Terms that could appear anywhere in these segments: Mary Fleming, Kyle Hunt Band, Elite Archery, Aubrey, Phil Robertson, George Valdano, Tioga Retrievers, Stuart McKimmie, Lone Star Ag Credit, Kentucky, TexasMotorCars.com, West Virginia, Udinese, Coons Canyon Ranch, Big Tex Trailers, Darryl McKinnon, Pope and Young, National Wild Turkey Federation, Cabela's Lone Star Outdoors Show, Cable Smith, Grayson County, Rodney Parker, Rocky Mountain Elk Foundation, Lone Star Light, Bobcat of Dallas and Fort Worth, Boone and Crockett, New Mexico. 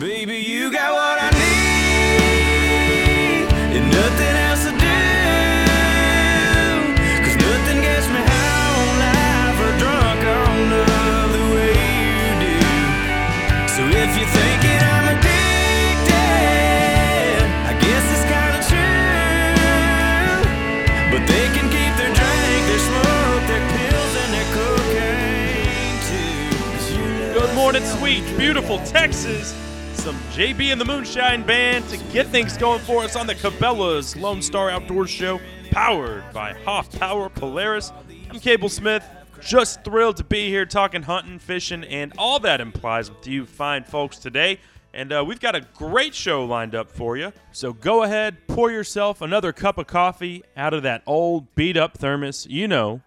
Baby, you got what I need, and nothing else to do, 'cause nothing gets me high on life or drunk on love the way you do. So if you're thinking I'm addicted, I guess it's kinda true, but they can keep their drink, their smoke, their pills, and their cocaine too. Good morning, sweet, beautiful Texas. Some JB and the Moonshine Band to get things going for us on the Cabela's Lone Star Outdoors Show, powered by Hoffpauir Polaris. I'm Cable Smith, just thrilled to be here talking hunting, fishing, and all that implies with you fine folks today. And we've got a great show lined up for you, so go ahead, pour yourself another cup of coffee out of that old beat-up thermos, you know,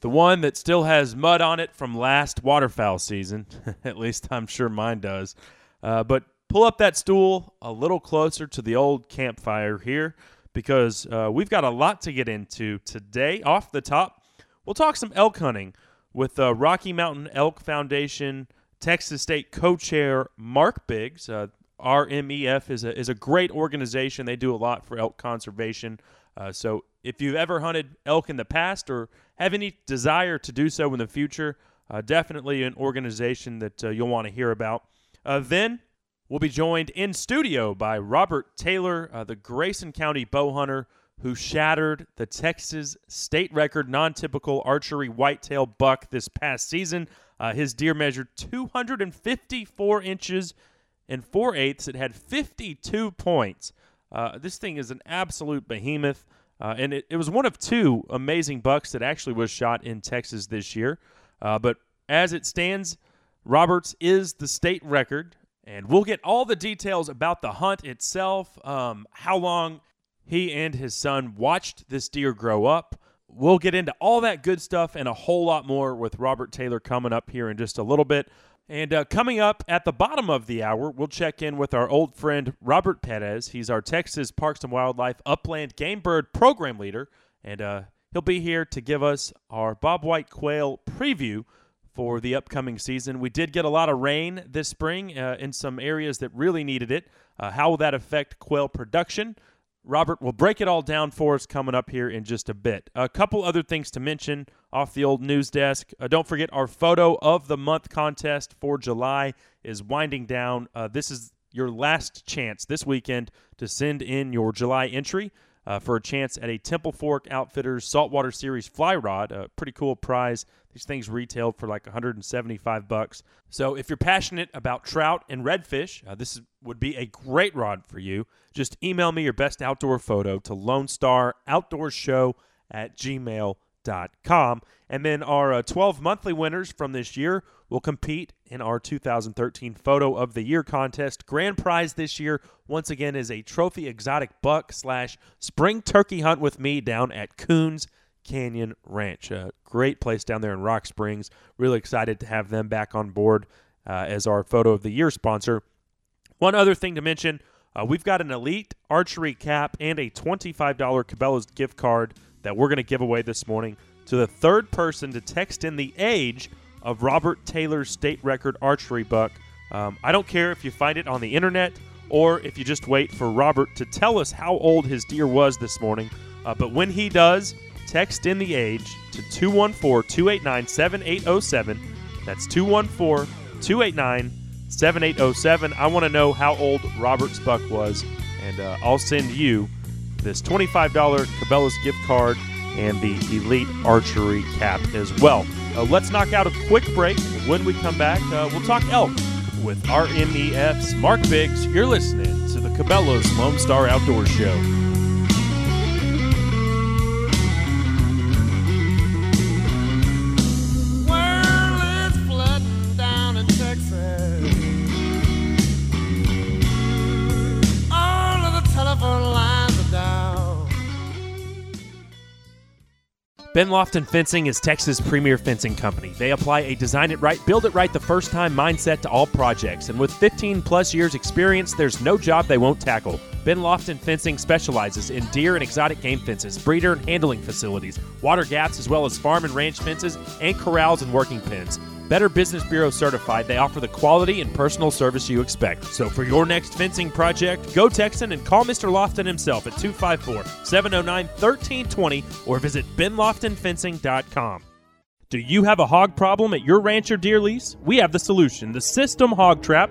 the one that still has mud on it from last waterfowl season. At least I'm sure mine does. But pull up that stool a little closer to the old campfire here, because we've got a lot to get into today. Off the top, we'll talk some elk hunting with Rocky Mountain Elk Foundation Texas State co-chair Mark Biggs. RMEF is a great organization. They do a lot for elk conservation. So if you've ever hunted elk in the past or have any desire to do so in the future, definitely an organization that you'll want to hear about. Then we'll be joined in studio by Robert Taylor, the Grayson County bow hunter who shattered the Texas state record non-typical archery whitetail buck this past season. His deer measured 254 inches and 4/8. It had 52 points. This thing is an absolute behemoth, and it was one of two amazing bucks that actually was shot in Texas this year. But as it stands, Roberts is the state record, and we'll get all the details about the hunt itself, how long he and his son watched this deer grow up. We'll get into all that good stuff and a whole lot more with Robert Taylor coming up here in just a little bit. And coming up at the bottom of the hour, we'll check in with our old friend Robert Perez. He's our Texas Parks and Wildlife Upland Game Bird Program Leader, and he'll be here to give us our bobwhite quail preview for the upcoming season. We did get a lot of rain this spring in some areas that really needed it. How will that affect quail production? Robert will break it all down for us coming up here in just a bit. A couple other things to mention off the old news desk. Don't forget our photo of the month contest for July is winding down. This is your last chance this weekend to send in your July entry for a chance at a Temple Fork Outfitters Saltwater Series fly rod, a pretty cool prize. These things retail for like $175. So if you're passionate about trout and redfish, this would be a great rod for you. Just email me your best outdoor photo to LoneStarOutdoorsShow@gmail.com. And then our 12 monthly winners from this year will compete in our 2013 Photo of the Year contest. Grand prize this year, once again, is a trophy exotic buck / spring turkey hunt with me down at Coons Canyon Ranch. A great place down there in Rock Springs. Really excited to have them back on board as our Photo of the Year sponsor. One other thing to mention, we've got an Elite Archery cap and a $25 Cabela's gift card that we're going to give away this morning to the third person to text in the age of Robert Taylor's state record archery buck. I don't care if you find it on the internet or if you just wait for Robert to tell us how old his deer was this morning. But when he does, text in the age to 214-289-7807. That's 214-289-7807. I want to know how old Robert's buck was, and I'll send you this $25 Cabela's gift card and the Elite Archery cap as well. Let's knock out a quick break. When we come back, we'll talk elk with RMEF's Mark Biggs. You're listening to the Cabela's Lone Star Outdoors Show. Ben Lofton Fencing is Texas' premier fencing company. They apply a design it right, build it right the first time mindset to all projects. And with 15 plus years experience, there's no job they won't tackle. Ben Lofton Fencing specializes in deer and exotic game fences, breeder and handling facilities, water gaps, as well as farm and ranch fences, and corrals and working pens. Better Business Bureau certified, they offer the quality and personal service you expect. So for your next fencing project, go Texan and call Mr. Lofton himself at 254-709-1320 or visit benloftonfencing.com. Do you have a hog problem at your ranch or deer lease? We have the solution. The System Hog Trap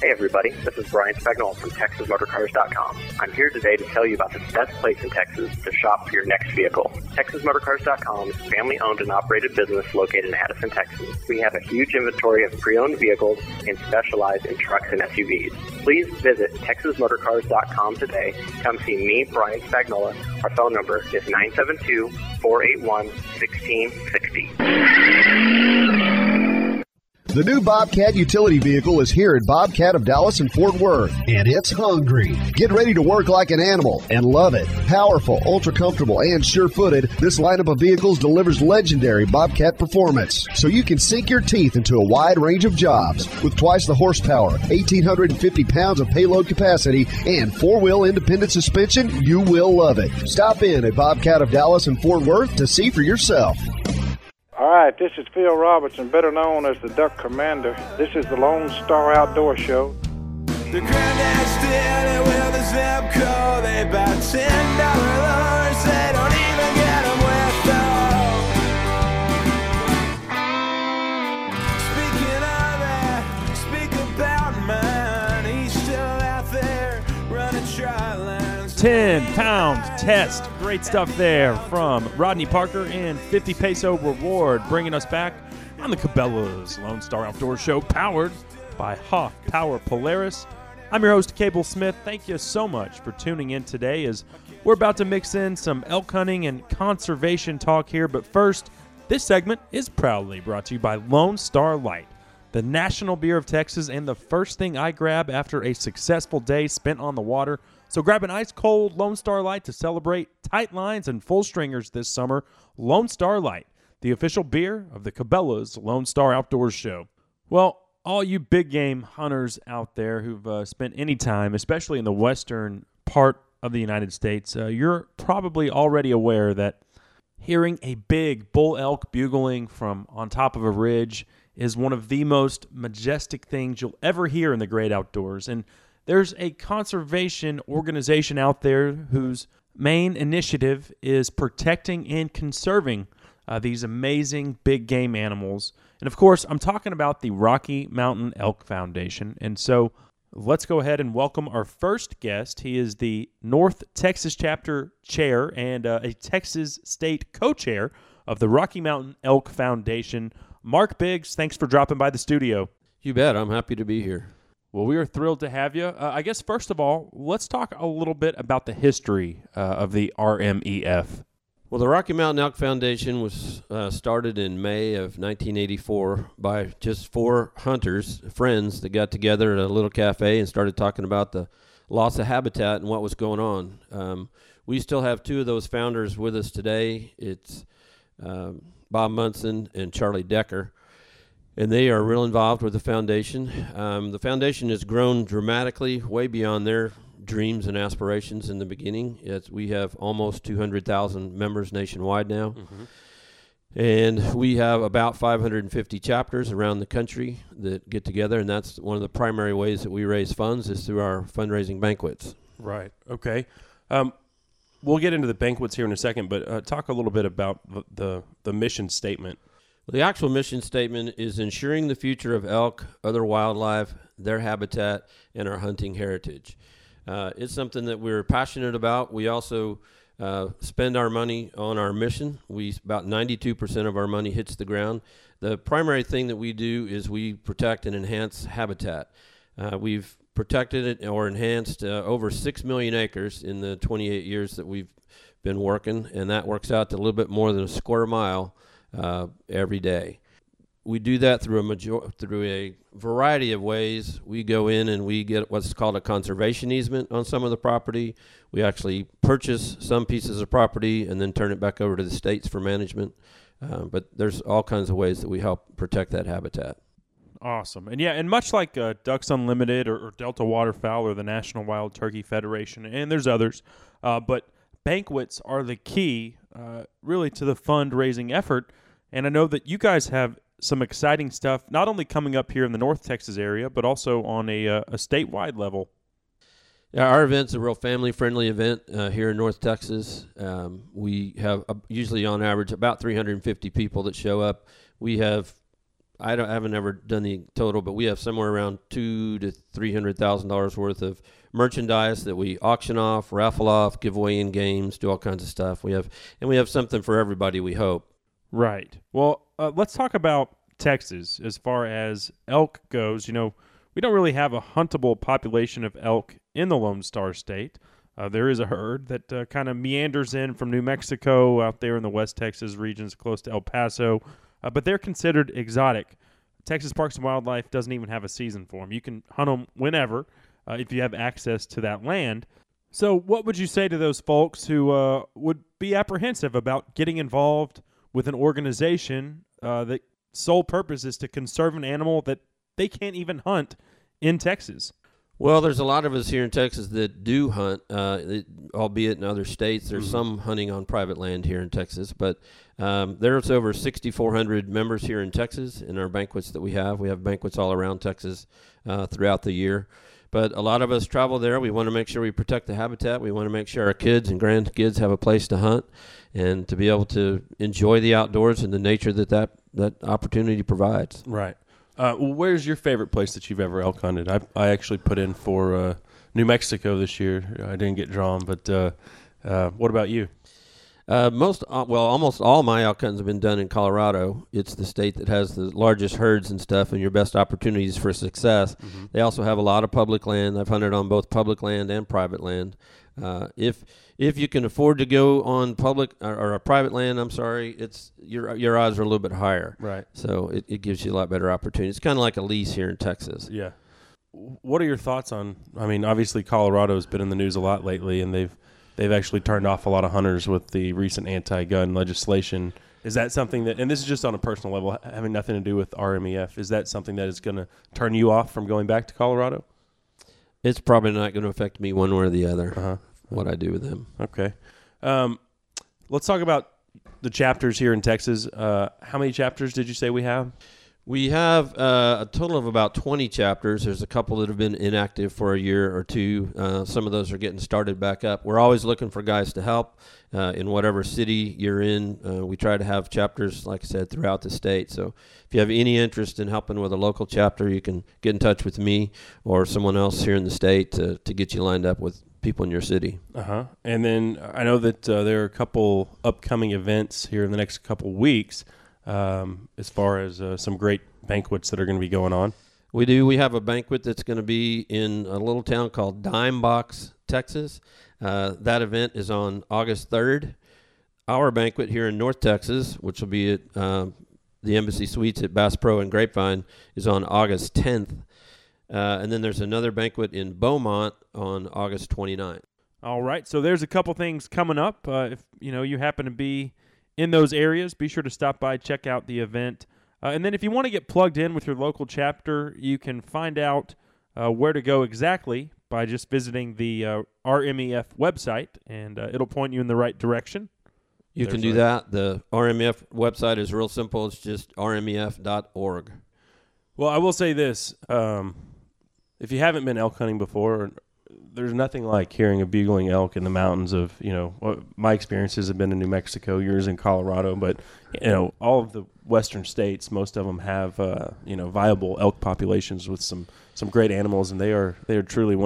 Hey everybody, this is Brian Spagnuolo from TexasMotorCars.com. I'm here today to tell you about the best place in Texas to shop for your next vehicle. TexasMotorCars.com is a family-owned and operated business located in Addison, Texas. We have a huge inventory of pre-owned vehicles and specialize in trucks and SUVs. Please visit TexasMotorCars.com today. Come see me, Brian Spagnuolo. Our phone number is 972-481-1660. The new Bobcat utility vehicle is here at Bobcat of Dallas and Fort Worth, and it's hungry. Get ready to work like an animal and love it. Powerful, ultra-comfortable, and sure-footed, this lineup of vehicles delivers legendary Bobcat performance, so you can sink your teeth into a wide range of jobs. With twice the horsepower, 1,850 pounds of payload capacity, and four-wheel independent suspension, you will love it. Stop in at Bobcat of Dallas and Fort Worth to see for yourself. All right, this is Phil Robertson, better known as the Duck Commander. This is the Lone Star Outdoors Show. The Granddad's dealing with a zip code. They bought $10 lures. They don't even get them with though. Speaking of that, speak about mine. He's still out there running dry lines. 10-pound test. Great stuff there from Rodney Parker and 50 peso reward, bringing us back on the Cabela's Lone Star Outdoors Show, powered by Hoffpauir Polaris. I'm your host, Cable Smith. Thank you so much for tuning in today as we're about to mix in some elk hunting and conservation talk here. But first, this segment is proudly brought to you by Lone Star Light, the national beer of Texas and the first thing I grab after a successful day spent on the water. So grab an ice-cold Lone Star Light to celebrate tight lines and full stringers this summer. Lone Star Light, the official beer of the Cabela's Lone Star Outdoors Show. Well, all you big game hunters out there who've spent any time, especially in the western part of the United States, you're probably already aware that hearing a big bull elk bugling from on top of a ridge is one of the most majestic things you'll ever hear in the great outdoors. And there's a conservation organization out there whose main initiative is protecting and conserving these amazing big game animals. And of course, I'm talking about the Rocky Mountain Elk Foundation. And so let's go ahead and welcome our first guest. He is the North Texas Chapter Chair and a Texas State Co-Chair of the Rocky Mountain Elk Foundation. Mark Biggs, thanks for dropping by the studio. You bet. I'm happy to be here. Well, we are thrilled to have you. I guess, first of all, let's talk a little bit about the history of the RMEF. Well, the Rocky Mountain Elk Foundation was started in May of 1984 by just four hunters, friends, that got together at a little cafe and started talking about the loss of habitat and what was going on. We still have two of those founders with us today. It's Bob Munson and Charlie Decker. And they are real involved with the foundation. The foundation has grown dramatically, way beyond their dreams and aspirations in the beginning. We have almost 200,000 members nationwide now. Mm-hmm. And we have about 550 chapters around the country that get together, and that's one of the primary ways that we raise funds is through our fundraising banquets. Right, okay. We'll get into the banquets here in a second, but talk a little bit about the mission statement. The actual mission statement is ensuring the future of elk, other wildlife, their habitat, and our hunting heritage. It's something that we're passionate about. We also spend our money on our mission. About 92% of our money hits the ground. The primary thing that we do is we protect and enhance habitat. We've protected it or enhanced over 6 million acres in the 28 years that we've been working, and that works out to a little bit more than a square mile every day. we do that through a variety of ways. We go in and we get what's called a conservation easement on some of the property. We actually purchase some pieces of property and then turn it back over to the states for management. But there's all kinds of ways that we help protect that habitat. Awesome. And yeah, and much like Ducks Unlimited or Delta Waterfowl or the National Wild Turkey Federation, and there's others, but banquets are the key really to the fundraising effort. And I know that you guys have some exciting stuff, not only coming up here in the North Texas area, but also on a statewide level. Yeah, our event's a real family-friendly event here in North Texas. We have usually on average about 350 people that show up. We have, I haven't ever done the total, but we have somewhere around $200,000 to $300,000 worth of merchandise that we auction off, raffle off, give away in games, do all kinds of stuff. We have something for everybody, we hope. Right. Well, let's talk about Texas as far as elk goes. You know, we don't really have a huntable population of elk in the Lone Star State. There is a herd that kind of meanders in from New Mexico out there in the West Texas regions close to El Paso, but they're considered exotic. Texas Parks and Wildlife doesn't even have a season for them. You can hunt them whenever if you have access to that land. So what would you say to those folks who would be apprehensive about getting involved with an organization that sole purpose is to conserve an animal that they can't even hunt in Texas? Well, there's a lot of us here in Texas that do hunt, albeit in other states. There's some hunting on private land here in Texas, but there's over 6,400 members here in Texas in our banquets that we have. We have banquets all around Texas throughout the year. But a lot of us travel there. We want to make sure we protect the habitat. We want to make sure our kids and grandkids have a place to hunt and to be able to enjoy the outdoors and the nature that opportunity provides. Right. Where's your favorite place that you've ever elk hunted? I actually put in for New Mexico this year. I didn't get drawn, but what about you? Almost all my elk hunts have been done in Colorado. It's the state that has the largest herds and stuff and your best opportunities for success. Mm-hmm. They also have a lot of public land. I've hunted on both public land and private land. If you can afford to go on public or a private land, it's your odds are a little bit higher. Right. So it gives you a lot better opportunity. It's kind of like a lease here in Texas. Yeah. What are your thoughts on, I mean, obviously Colorado's been in the news a lot lately, and they've actually turned off a lot of hunters with the recent anti-gun legislation. Is that something that, and this is just on a personal level, having nothing to do with RMEF, is that something that is going to turn you off from going back to Colorado? It's probably not going to affect me one way or the other, what I do with them. Okay. Let's talk about the chapters here in Texas. How many chapters did you say we have? We have a total of about 20 chapters. There's a couple that have been inactive for a year or two. Some of those are getting started back up. We're always looking for guys to help in whatever city you're in. We try to have chapters, like I said, throughout the state. So if you have any interest in helping with a local chapter, you can get in touch with me or someone else here in the state to get you lined up with people in your city. And then I know that there are a couple upcoming events here in the next couple weeks. As far as some great banquets that are going to be going on. We do. We have a banquet that's going to be in a little town called Dime Box, Texas. That event is on August 3rd. Our banquet here in North Texas, which will be at the Embassy Suites at Bass Pro and Grapevine, is on August 10th. And then there's another banquet in Beaumont on August 29th. All right. So there's a couple things coming up. If you happen to be in those areas, be sure to stop by, check out the event. And then if you want to get plugged in with your local chapter, you can find out where to go exactly by just visiting the RMEF website, and it'll point you in the right direction. You can do that. The RMEF website is real simple. It's just rmef.org. Well, I will say this. If you haven't been elk hunting before, there's nothing like hearing a bugling elk in the mountains of, my experiences have been in New Mexico, yours in Colorado, but, all of the western states, most of them have, viable elk populations with some great animals, and they are truly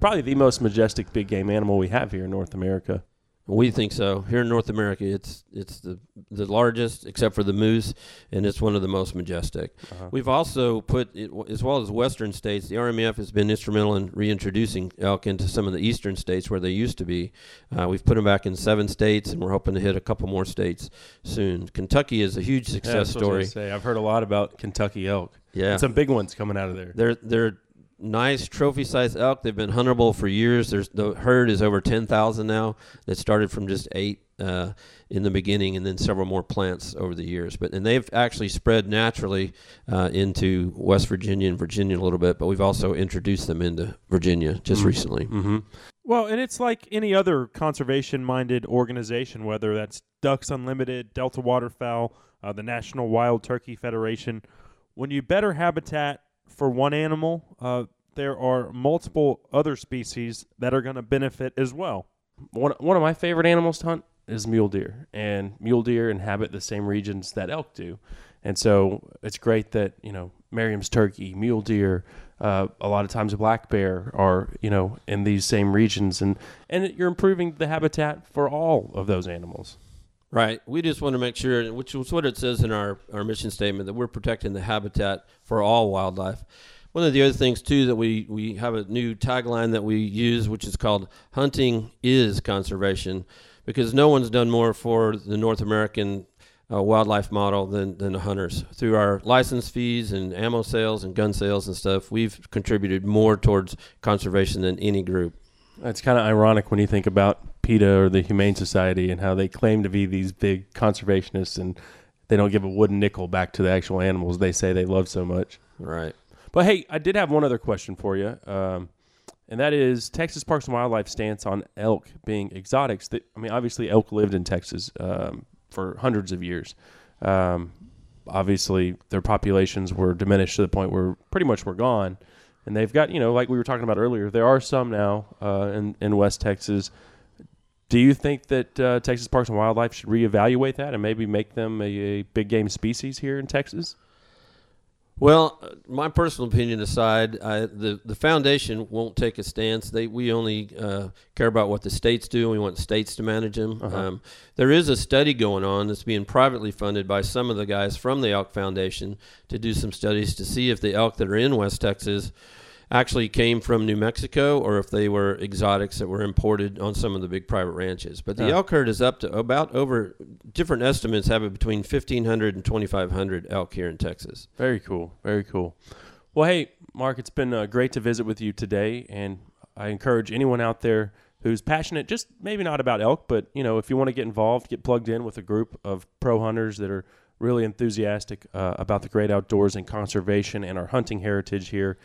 probably the most majestic big game animal we have here in North America. We think so. Here in North America, it's the largest, except for the moose, and it's one of the most majestic. Uh-huh. We've also put, as well as western states, the RMF has been instrumental in reintroducing elk into some of the eastern states where they used to be. We've put them back in 7 states, and we're hoping to hit a couple more states soon. Kentucky is a huge success story. I've heard a lot about Kentucky elk. Yeah, and some big ones coming out of there. They're nice trophy-sized elk. They've been huntable for years. The herd is over 10,000 now. That started from just 8 in the beginning, and then several more plants over the years. And they've actually spread naturally into West Virginia and Virginia a little bit, but we've also introduced them into Virginia just recently. Mm-hmm. Well, and it's like any other conservation-minded organization, whether that's Ducks Unlimited, Delta Waterfowl, the National Wild Turkey Federation. When you better habitat for one animal, there are multiple other species that are going to benefit as well. One of my favorite animals to hunt is mule deer, and mule deer inhabit the same regions that elk do. And so it's great that, you know, Merriam's turkey, mule deer, a lot of times a black bear are, you know, in these same regions, and you're improving the habitat for all of those animals. Right. We just want to make sure, which is what it says in our mission statement, that we're protecting the habitat for all wildlife. One of the other things, too, that we have a new tagline that we use, which is called Hunting is Conservation, because no one's done more for the North American wildlife model than the hunters. Through our license fees and ammo sales and gun sales and stuff, we've contributed more towards conservation than any group. It's kind of ironic when you think about PETA or the Humane Society and how they claim to be these big conservationists, and they don't give a wooden nickel back to the actual animals they say they love so much. Right. But hey, I did have one other question for you, and that is Texas Parks and Wildlife stance on elk being exotics. I mean, obviously elk lived in Texas for hundreds of years. Obviously, their populations were diminished to the point where pretty much were gone. And they've got, you know, like we were talking about earlier, there are some now in West Texas. Do you think that Texas Parks and Wildlife should reevaluate that and maybe make them a big game species here in Texas? Well, my personal opinion aside, the foundation won't take a stance. We only care about what the states do. We want states to manage them. Uh-huh. There is a study going on that's being privately funded by some of the guys from the Elk Foundation to do some studies to see if the elk that are in West Texas actually came from New Mexico, or if they were exotics that were imported on some of the big private ranches. But the elk herd is up to about, over different estimates, have it between 1,500 and 2,500 elk here in Texas. Very cool. Very cool. Well, hey, Mark, it's been great to visit with you today. And I encourage anyone out there who's passionate, just maybe not about elk, but, you know, if you want to get involved, get plugged in with a group of pro hunters that are really enthusiastic about the great outdoors and conservation and our hunting heritage here.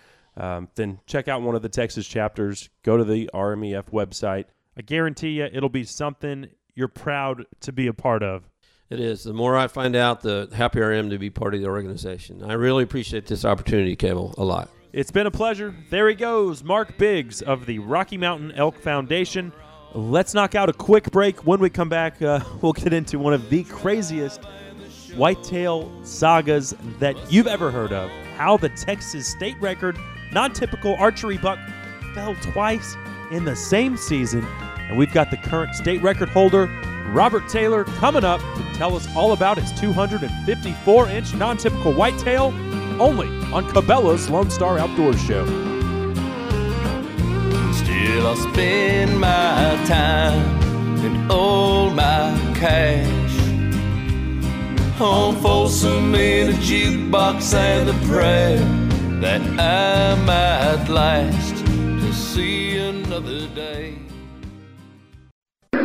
Then check out one of the Texas chapters. Go to the RMEF website. I guarantee you it'll be something you're proud to be a part of. It is. The more I find out, the happier I am to be part of the organization. I really appreciate this opportunity, Cable, a lot. It's been a pleasure. There he goes, Mark Biggs of the Rocky Mountain Elk Foundation. Let's knock out a quick break. When we come back, we'll get into one of the craziest whitetail sagas that you've ever heard of. How the Texas state record non-typical archery buck fell twice in the same season. And we've got the current state record holder, Robert Taylor, coming up to tell us all about his 254-inch non-typical whitetail, only on Cabela's Lone Star Outdoors Show. Still I spend my time and all my cash on Folsom in a jukebox and the prayer that I might last to see another day. Hey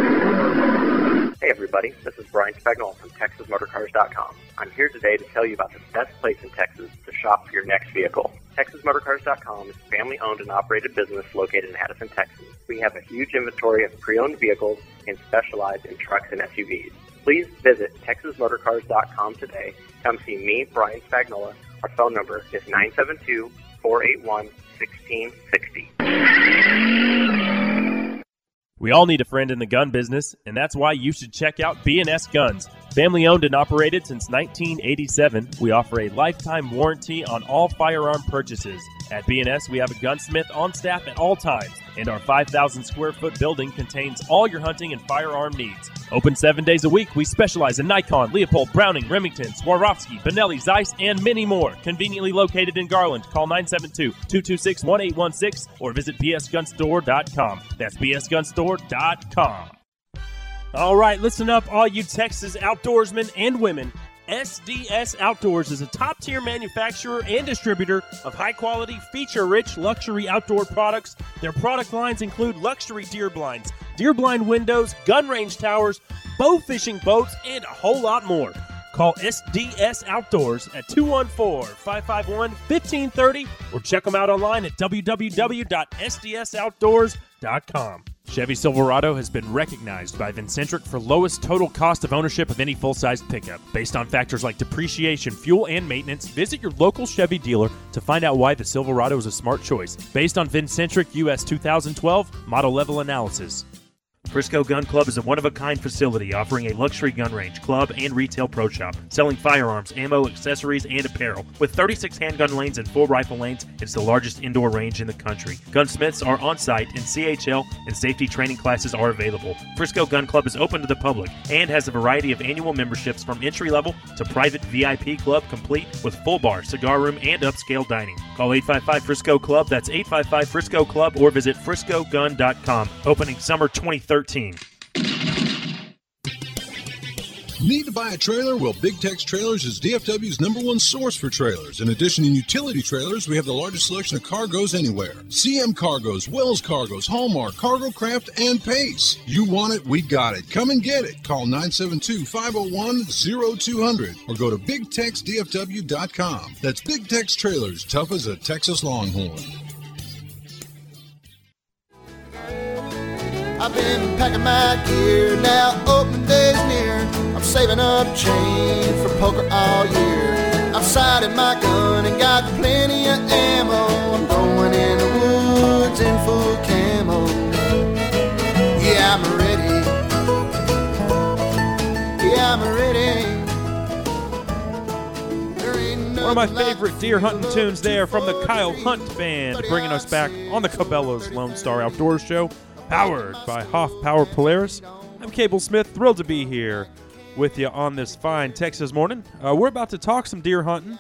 everybody, this is Brian Spagnuolo from TexasMotorCars.com. I'm here today to tell you about the best place in Texas to shop for your next vehicle. TexasMotorCars.com is a family-owned and operated business located in Addison, Texas. We have a huge inventory of pre-owned vehicles and specialize in trucks and SUVs. Please visit TexasMotorCars.com today. Come see me, Brian Spagnuolo. Our phone number is 972-481-1660. We all need a friend in the gun business, and that's why you should check out B&S Guns. Family owned and operated since 1987, we offer a lifetime warranty on all firearm purchases. At B&S, we have a gunsmith on staff at all times, and our 5,000 square foot building contains all your hunting and firearm needs. Open 7 days a week, we specialize in Nikon, Leopold, Browning, Remington, Swarovski, Benelli, Zeiss, and many more. Conveniently located in Garland. Call 972-226-1816 or visit bsgunstore.com. That's bsgunstore.com. All right, listen up, all you Texas outdoorsmen and women. SDS Outdoors is a top-tier manufacturer and distributor of high-quality, feature-rich luxury outdoor products. Their product lines include luxury deer blinds, deer blind windows, gun range towers, bow fishing boats, and a whole lot more. Call SDS Outdoors at 214-551-1530 or check them out online at www.sdsoutdoors.com. Chevy Silverado has been recognized by Vincentric for lowest total cost of ownership of any full-sized pickup. Based on factors like depreciation, fuel, and maintenance, visit your local Chevy dealer to find out why the Silverado is a smart choice. Based on Vincentric U.S. 2012 model level analysis. Frisco Gun Club is a one-of-a-kind facility offering a luxury gun range, club, and retail pro shop, selling firearms, ammo, accessories, and apparel. With 36 handgun lanes and 4 rifle lanes, it's the largest indoor range in the country. Gunsmiths are on-site, and CHL and safety training classes are available. Frisco Gun Club is open to the public and has a variety of annual memberships from entry-level to private VIP club, complete with full bar, cigar room, and upscale dining. Call 855-Frisco-CLUB, that's 855-Frisco-CLUB, or visit friscogun.com. Opening summer 2013. Need to buy a trailer? Well, Big Tex Trailers is DFW's #1 source for trailers. In addition to utility trailers, we have the largest selection of cargoes anywhere. CM Cargoes, Wells Cargoes, Hallmark, Cargo Craft, and Pace. You want it, we got it. Come and get it. Call 972-501-0200 or go to BigTexDFW.com. That's Big Tex Trailers, tough as a Texas Longhorn. I've been packing my gear, now open day's near. I'm saving up change for poker all year. I've sighted my gun and got plenty of ammo. I'm going in the woods in full camo. Yeah, I'm ready. Yeah, I'm ready. There ain't no. One of my favorite deer hunting tunes there from the Kyle Hunt Band, bringing us back on the Cabela's Lone Star Outdoors Show. Powered by Hoffpauir Polaris. I'm Cable Smith, thrilled to be here with you on this fine Texas morning. We're about to talk some deer hunting,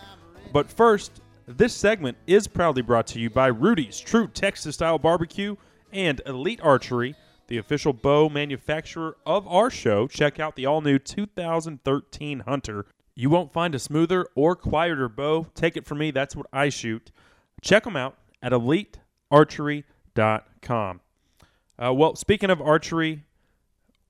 but first, this segment is proudly brought to you by Rudy's True Texas-Style Barbecue and Elite Archery, the official bow manufacturer of our show. Check out the all-new 2013 Hunter. You won't find a smoother or quieter bow. Take it from me, that's what I shoot. Check them out at elitearchery.com. Well, speaking of archery,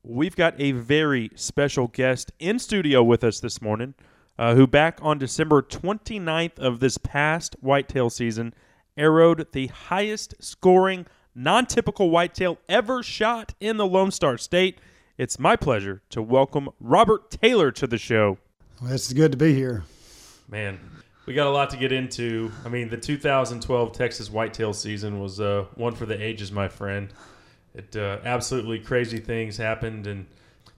we've got a very special guest in studio with us this morning who back on December 29th of this past whitetail season arrowed the highest scoring non-typical whitetail ever shot in the Lone Star State. It's my pleasure to welcome Robert Taylor to the show. Well, it's good to be here. Man, we got a lot to get into. I mean, the 2012 Texas whitetail season was one for the ages, my friend. It absolutely crazy things happened, and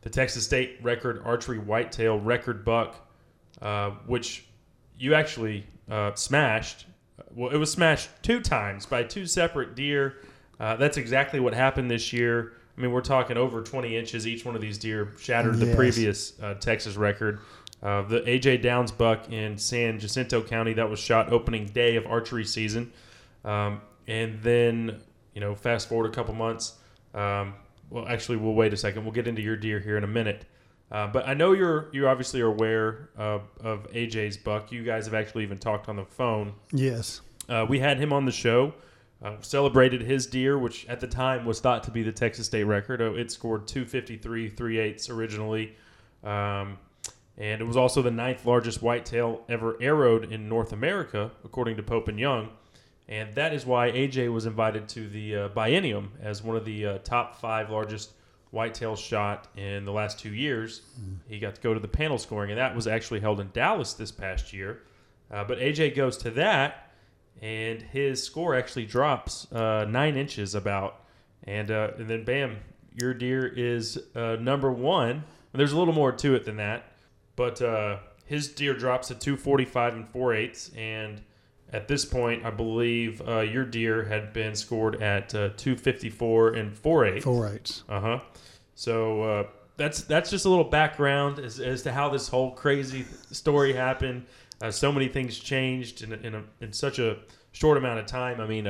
the Texas state record archery whitetail record buck, which you actually smashed. Well, it was smashed 2 times by 2 separate deer. That's exactly what happened this year. I mean, we're talking over 20 inches. Each one of these deer shattered the previous Texas record. The A.J. Downs buck in San Jacinto County, that was shot opening day of archery season. And then, you know, fast forward a couple months. Well, actually, we'll wait a second. We'll get into your deer here in a minute. But I know you obviously are aware of AJ's buck. You guys have actually even talked on the phone. Yes. We had him on the show, celebrated his deer, which at the time was thought to be the Texas state record. It scored 253.38 originally. And it was also the 9th largest whitetail ever arrowed in North America, according to Pope and Young. And that is why AJ was invited to the biennium as one of the top 5 largest whitetail shot in the last 2 years. He got to go to the panel scoring, and that was actually held in Dallas this past year. But AJ goes to that, and his score actually drops 9 inches about. And then, bam, your deer is #1 There's a little more to it than that, but his deer drops to 245 and 4/8, and at this point, I believe your deer had been scored at 254 and 4/8. 4/8. Uh-huh. So that's just a little background as to how this whole crazy story happened. So many things changed in such a short amount of time. I mean,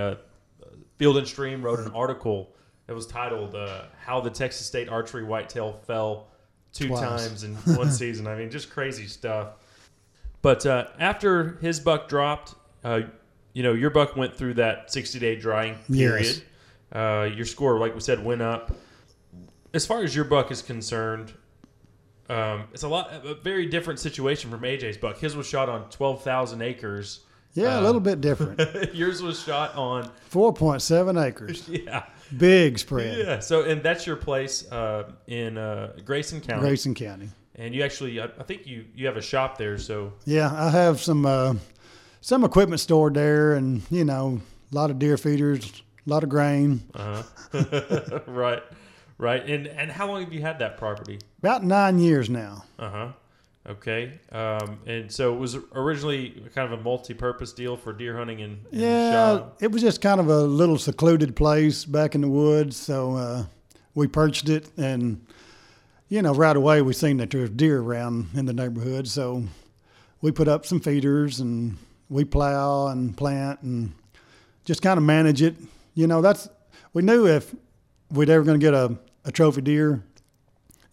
Field and Stream wrote an article that was titled "How the Texas State Archery Whitetail Fell Two Times in One Season." I mean, just crazy stuff. But after his buck dropped, your buck went through that 60-day drying period. Yes. Your score, like we said, went up. As far as your buck is concerned, it's a very different situation from AJ's buck. His was shot on 12,000 acres. Yeah, a little bit different. Yours was shot on 4.7 acres. Yeah. Big spread. Yeah. So, and that's your place in Grayson County. Grayson County. And you actually, I think you have a shop there. So. Yeah, I have some equipment stored there, and a lot of deer feeders, a lot of grain. Uh-huh. Right. Right. And how long have you had that property? About 9 years now. Uh-huh. Okay. And so it was originally kind of a multi-purpose deal for deer hunting and shot. It was just kind of a little secluded place back in the woods. So we purchased it, and, right away we seen that there was deer around in the neighborhood. So we put up some feeders, and we plow and plant and just kind of manage it. We knew if we'd ever going to get a trophy deer,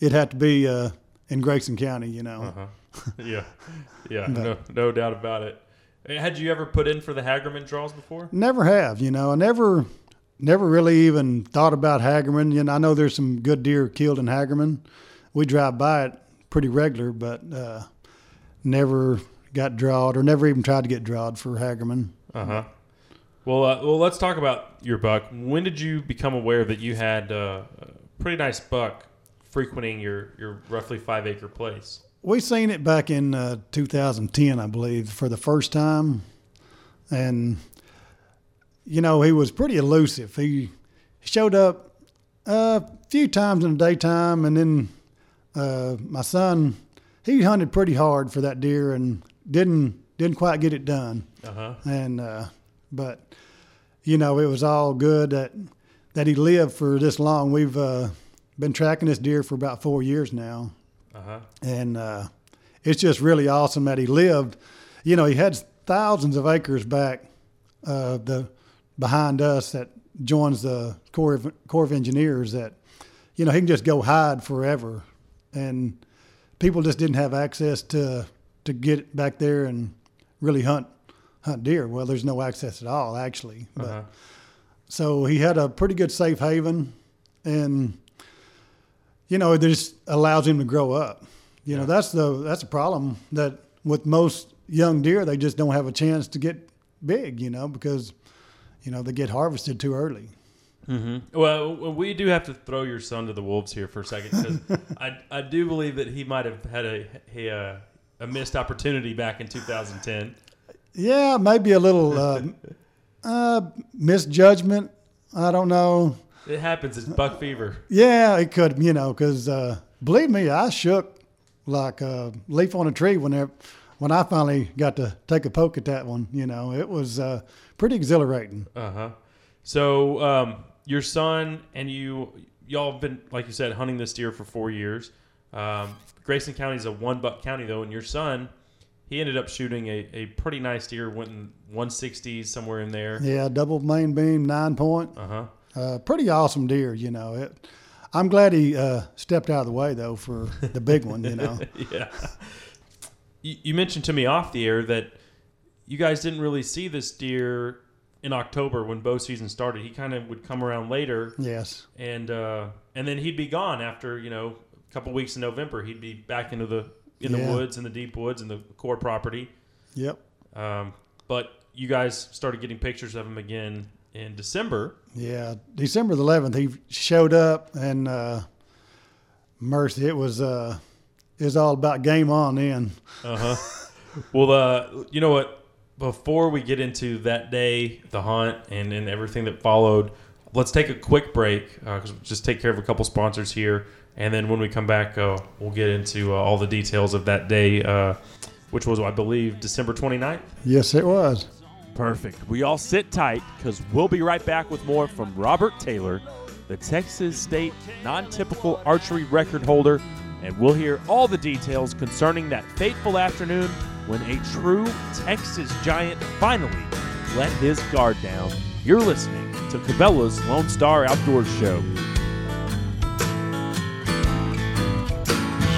it had to be in Grayson County, Uh-huh. Yeah. Yeah, no doubt about it. Had you ever put in for the Hagerman draws before? Never have, I never really even thought about Hagerman. I know there's some good deer killed in Hagerman. We drive by it pretty regular, but never got drawed or never even tried to get drawed for Hagerman. Uh-huh. Well, let's talk about your buck. When did you become aware that you had a pretty nice buck frequenting your roughly 5-acre place? We seen it back in 2010, I believe, for the first time. And, he was pretty elusive. He showed up a few times in the daytime. And then my son, he hunted pretty hard for that deer and didn't quite get it done. Uh-huh. And, but, it was all good that he lived for this long. We've, been tracking this deer for about 4 years now. Uh-huh. And it's just really awesome that he lived. He had thousands of acres back behind us that joins the Corps of Engineers that, he can just go hide forever. And people just didn't have access to get back there and really hunt deer. Well, there's no access at all, actually. But, uh-huh. So he had a pretty good safe haven, and it just allows him to grow up. Yeah. That's the problem that with most young deer, they just don't have a chance to get big, because, they get harvested too early. Mm-hmm. Well, we do have to throw your son to the wolves here for a second, because I do believe that he might have had a missed opportunity back in 2010. Yeah, maybe a little misjudgment. I don't know. It happens. It's buck fever. Yeah, it could, because believe me, I shook like a leaf on a tree when I finally got to take a poke at that one. It was pretty exhilarating. Uh-huh. So your son and y'all have been, like you said, hunting this deer for 4 years. Grayson County is a one-buck county, though, and your son, he ended up shooting a pretty nice deer, went in 160s, somewhere in there. Yeah, double main beam, 9-point. Uh-huh. Pretty awesome deer, I'm glad he stepped out of the way, though, for the big one, Yeah. You mentioned to me off the air that you guys didn't really see this deer in October when bow season started. He kind of would come around later. Yes. And then he'd be gone after, a couple weeks in November. He'd be back into the woods, in the deep woods, in the core property. Yep. But you guys started getting pictures of him again in December. Yeah, December the 11th, he showed up, and mercy, it was all about game on then. Uh-huh. Well, you know what? Before we get into that day, the hunt, and everything that followed, Let's take a quick break, because we'll just take care of a couple sponsors here. And then when we come back, we'll get into all the details of that day, which was, I believe, December 29th? Yes, it was. Perfect. We all sit tight, because we'll be right back with more from Robert Taylor, the Texas State non-typical archery record holder, and we'll hear all the details concerning that fateful afternoon when a true Texas giant finally let his guard down. You're listening to Cabela's Lone Star Outdoors Show.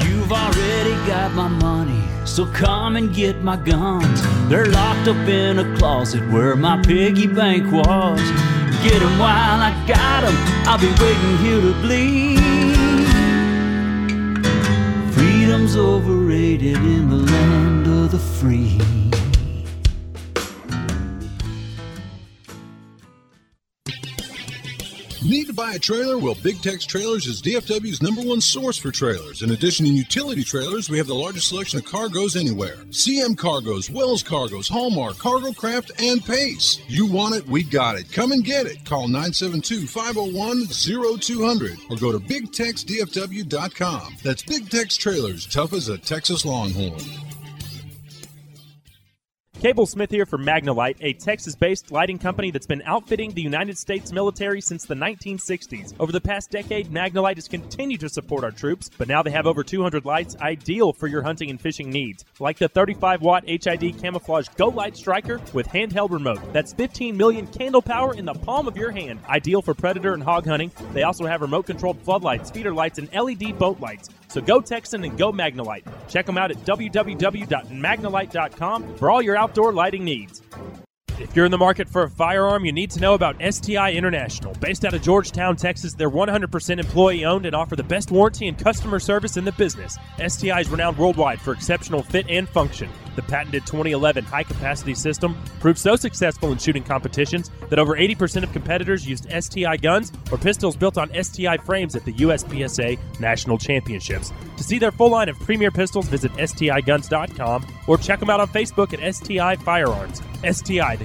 You've already got my money, so come and get my guns. They're locked up in a closet where my piggy bank was. Get 'em while I got 'em, I'll be waiting here to bleed. Freedom's overrated in the land of the free. Need to buy a trailer? Well, Big Tex Trailers is DFW's #1 source for trailers. In addition to utility trailers, we have the largest selection of cargoes anywhere. CM Cargoes, Wells Cargoes, Hallmark, Cargo Craft, and Pace. You want it, we got it. Come and get it. Call 972-501-0200 or go to BigTexDFW.com. That's Big Tex Trailers, tough as a Texas Longhorn. Cable Smith here for Magnolite, a Texas-based lighting company that's been outfitting the United States military since the 1960s. Over the past decade, Magnolite has continued to support our troops, but now they have over 200 lights ideal for your hunting and fishing needs, like the 35-watt HID camouflage Go Light Striker with handheld remote. That's 15 million candle power in the palm of your hand, ideal for predator and hog hunting. They also have remote-controlled floodlights, feeder lights, and LED boat lights. So go Texan and go Magnolite. Check them out at www.magnolite.com for all your outdoor lighting needs. If you're in the market for a firearm, you need to know about STI International. Based out of Georgetown, Texas, they're 100% employee-owned and offer the best warranty and customer service in the business. STI is renowned worldwide for exceptional fit and function. The patented 2011 high-capacity system proved so successful in shooting competitions that over 80% of competitors used STI guns or pistols built on STI frames at the USPSA National Championships. To see their full line of premier pistols, visit STIguns.com or check them out on Facebook at STI Firearms. STI, the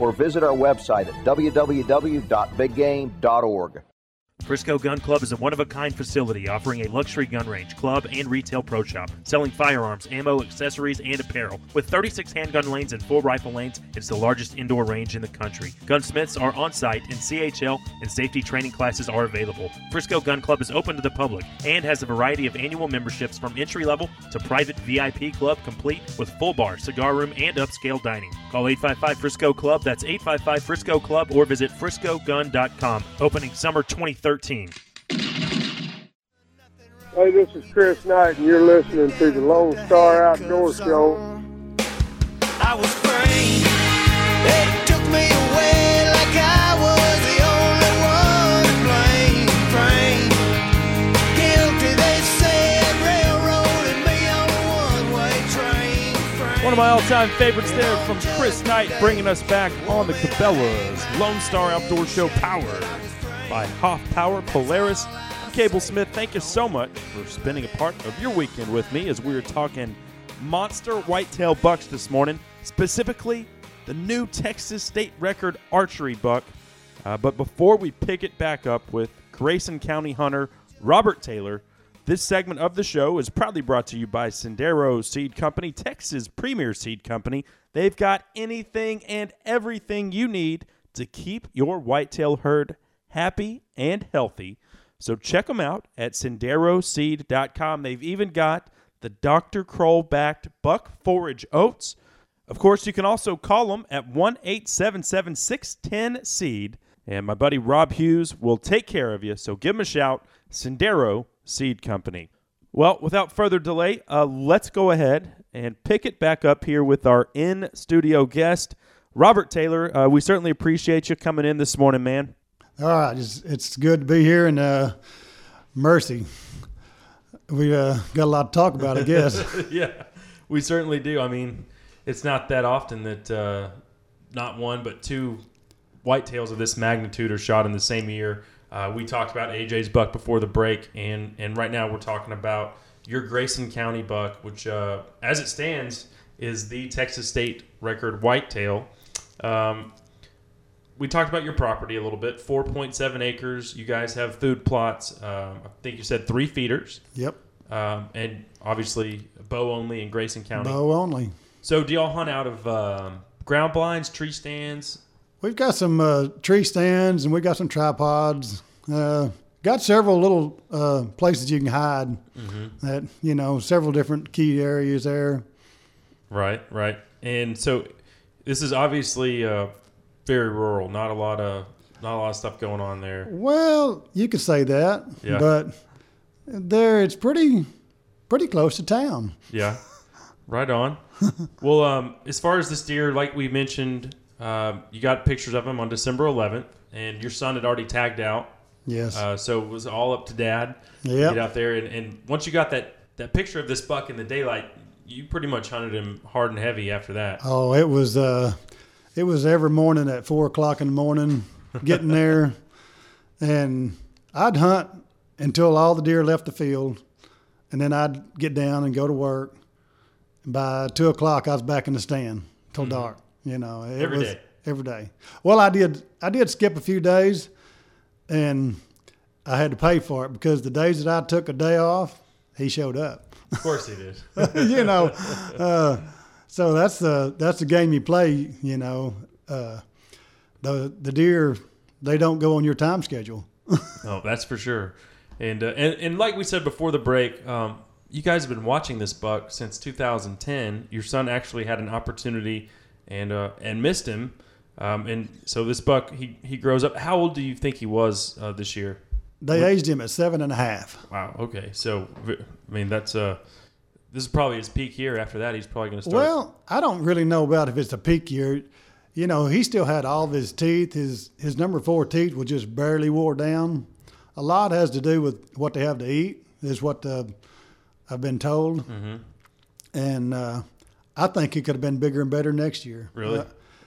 or visit our website at www.biggame.org. Frisco Gun Club is a one-of-a-kind facility offering a luxury gun range, club, and retail pro shop, selling firearms, ammo, accessories, and apparel. With 36 handgun lanes and 4 rifle lanes, it's the largest indoor range in the country. Gunsmiths are on-site, and CHL and safety training classes are available. Frisco Gun Club is open to the public and has a variety of annual memberships from entry-level to private VIP club, complete with full bar, cigar room, and upscale dining. Call 855-FRISCO-CLUB, that's 855-FRISCO-CLUB, or visit friscogun.com. Opening summer 2013. Hey, this is Chris Knight, and you're listening to the Lone Star Outdoors Show. I was framed. They took me away like I was the only one to blame. Guilty, they said, railroaded me on a one-way train. One of my all-time favorites there from Chris Knight, bringing us back on the Cabela's Lone Star Outdoor Show, powered by Hoffpauir Polaris. I'm Cable Smith. Thank you so much for spending a part of your weekend with me as we were talking monster whitetail bucks this morning, specifically the new Texas state record archery buck. But before we pick it back up with Grayson County hunter Robert Taylor, this segment of the show is proudly brought to you by Sendero Seed Company, Texas premier seed company. They've got anything and everything you need to keep your whitetail herd happy and healthy. So check them out at SenderoSeed.com. They've even got the Dr. Kroll-backed Buck Forage Oats. Of course, you can also call them at 1-877-610-SEED. And my buddy Rob Hughes will take care of you, so give him a shout, Sendero Seed Company. Well, without further delay, let's go ahead and pick it back up here with our in-studio guest, Robert Taylor. We certainly appreciate you coming in this morning, man. All right, it's good to be here, and mercy, we got a lot to talk about, I guess. Yeah, we certainly do. I mean, it's not that often that not one but two whitetails of this magnitude are shot in the same year. We talked about AJ's buck before the break, and right now we're talking about your Grayson County buck, which as it stands is the Texas state record whitetail. We talked about your property a little bit, 4.7 acres. You guys have food plots. I think you said 3 feeders. Yep. And obviously bow only in Grayson County. Bow only. So do y'all hunt out of ground blinds, tree stands? We've got some tree stands, and we've got some tripods. Got several little places you can hide. Mm-hmm. That, you know, several different key areas there. Right, right. And so this is obviously very rural, not a lot of stuff going on there. Well, you could say that, yeah. But there it's pretty close to town. Yeah, right on. Well, as far as this deer, like we mentioned, you got pictures of him on December 11th, and your son had already tagged out. Yes. So it was all up to Dad. Yeah. Get out there, and once you got that picture of this buck in the daylight, you pretty much hunted him hard and heavy after that. Oh, it was. It was every morning at 4 o'clock in the morning, getting there, and I'd hunt until all the deer left the field, and then I'd get down and go to work. By 2 o'clock, I was back in the stand till dark. You know, every day. Well, I did skip a few days, and I had to pay for it because the days that I took a day off, he showed up. Of course he did. You know. So that's the game you play, you know. The deer, they don't go on your time schedule. Oh, that's for sure. And like we said before the break, you guys have been watching this buck since 2010. Your son actually had an opportunity and missed him. And so this buck, he grows up. How old do you think he was this year? They aged him at 7.5. Wow. Okay. So I mean that's this is probably his peak year. After that, he's probably going to start. Well, I don't really know about if it's a peak year. You know, he still had all of his teeth. His number 4 teeth were just barely wore down. A lot has to do with what they have to eat is what I've been told. Mm-hmm. And I think he could have been bigger and better next year. Really?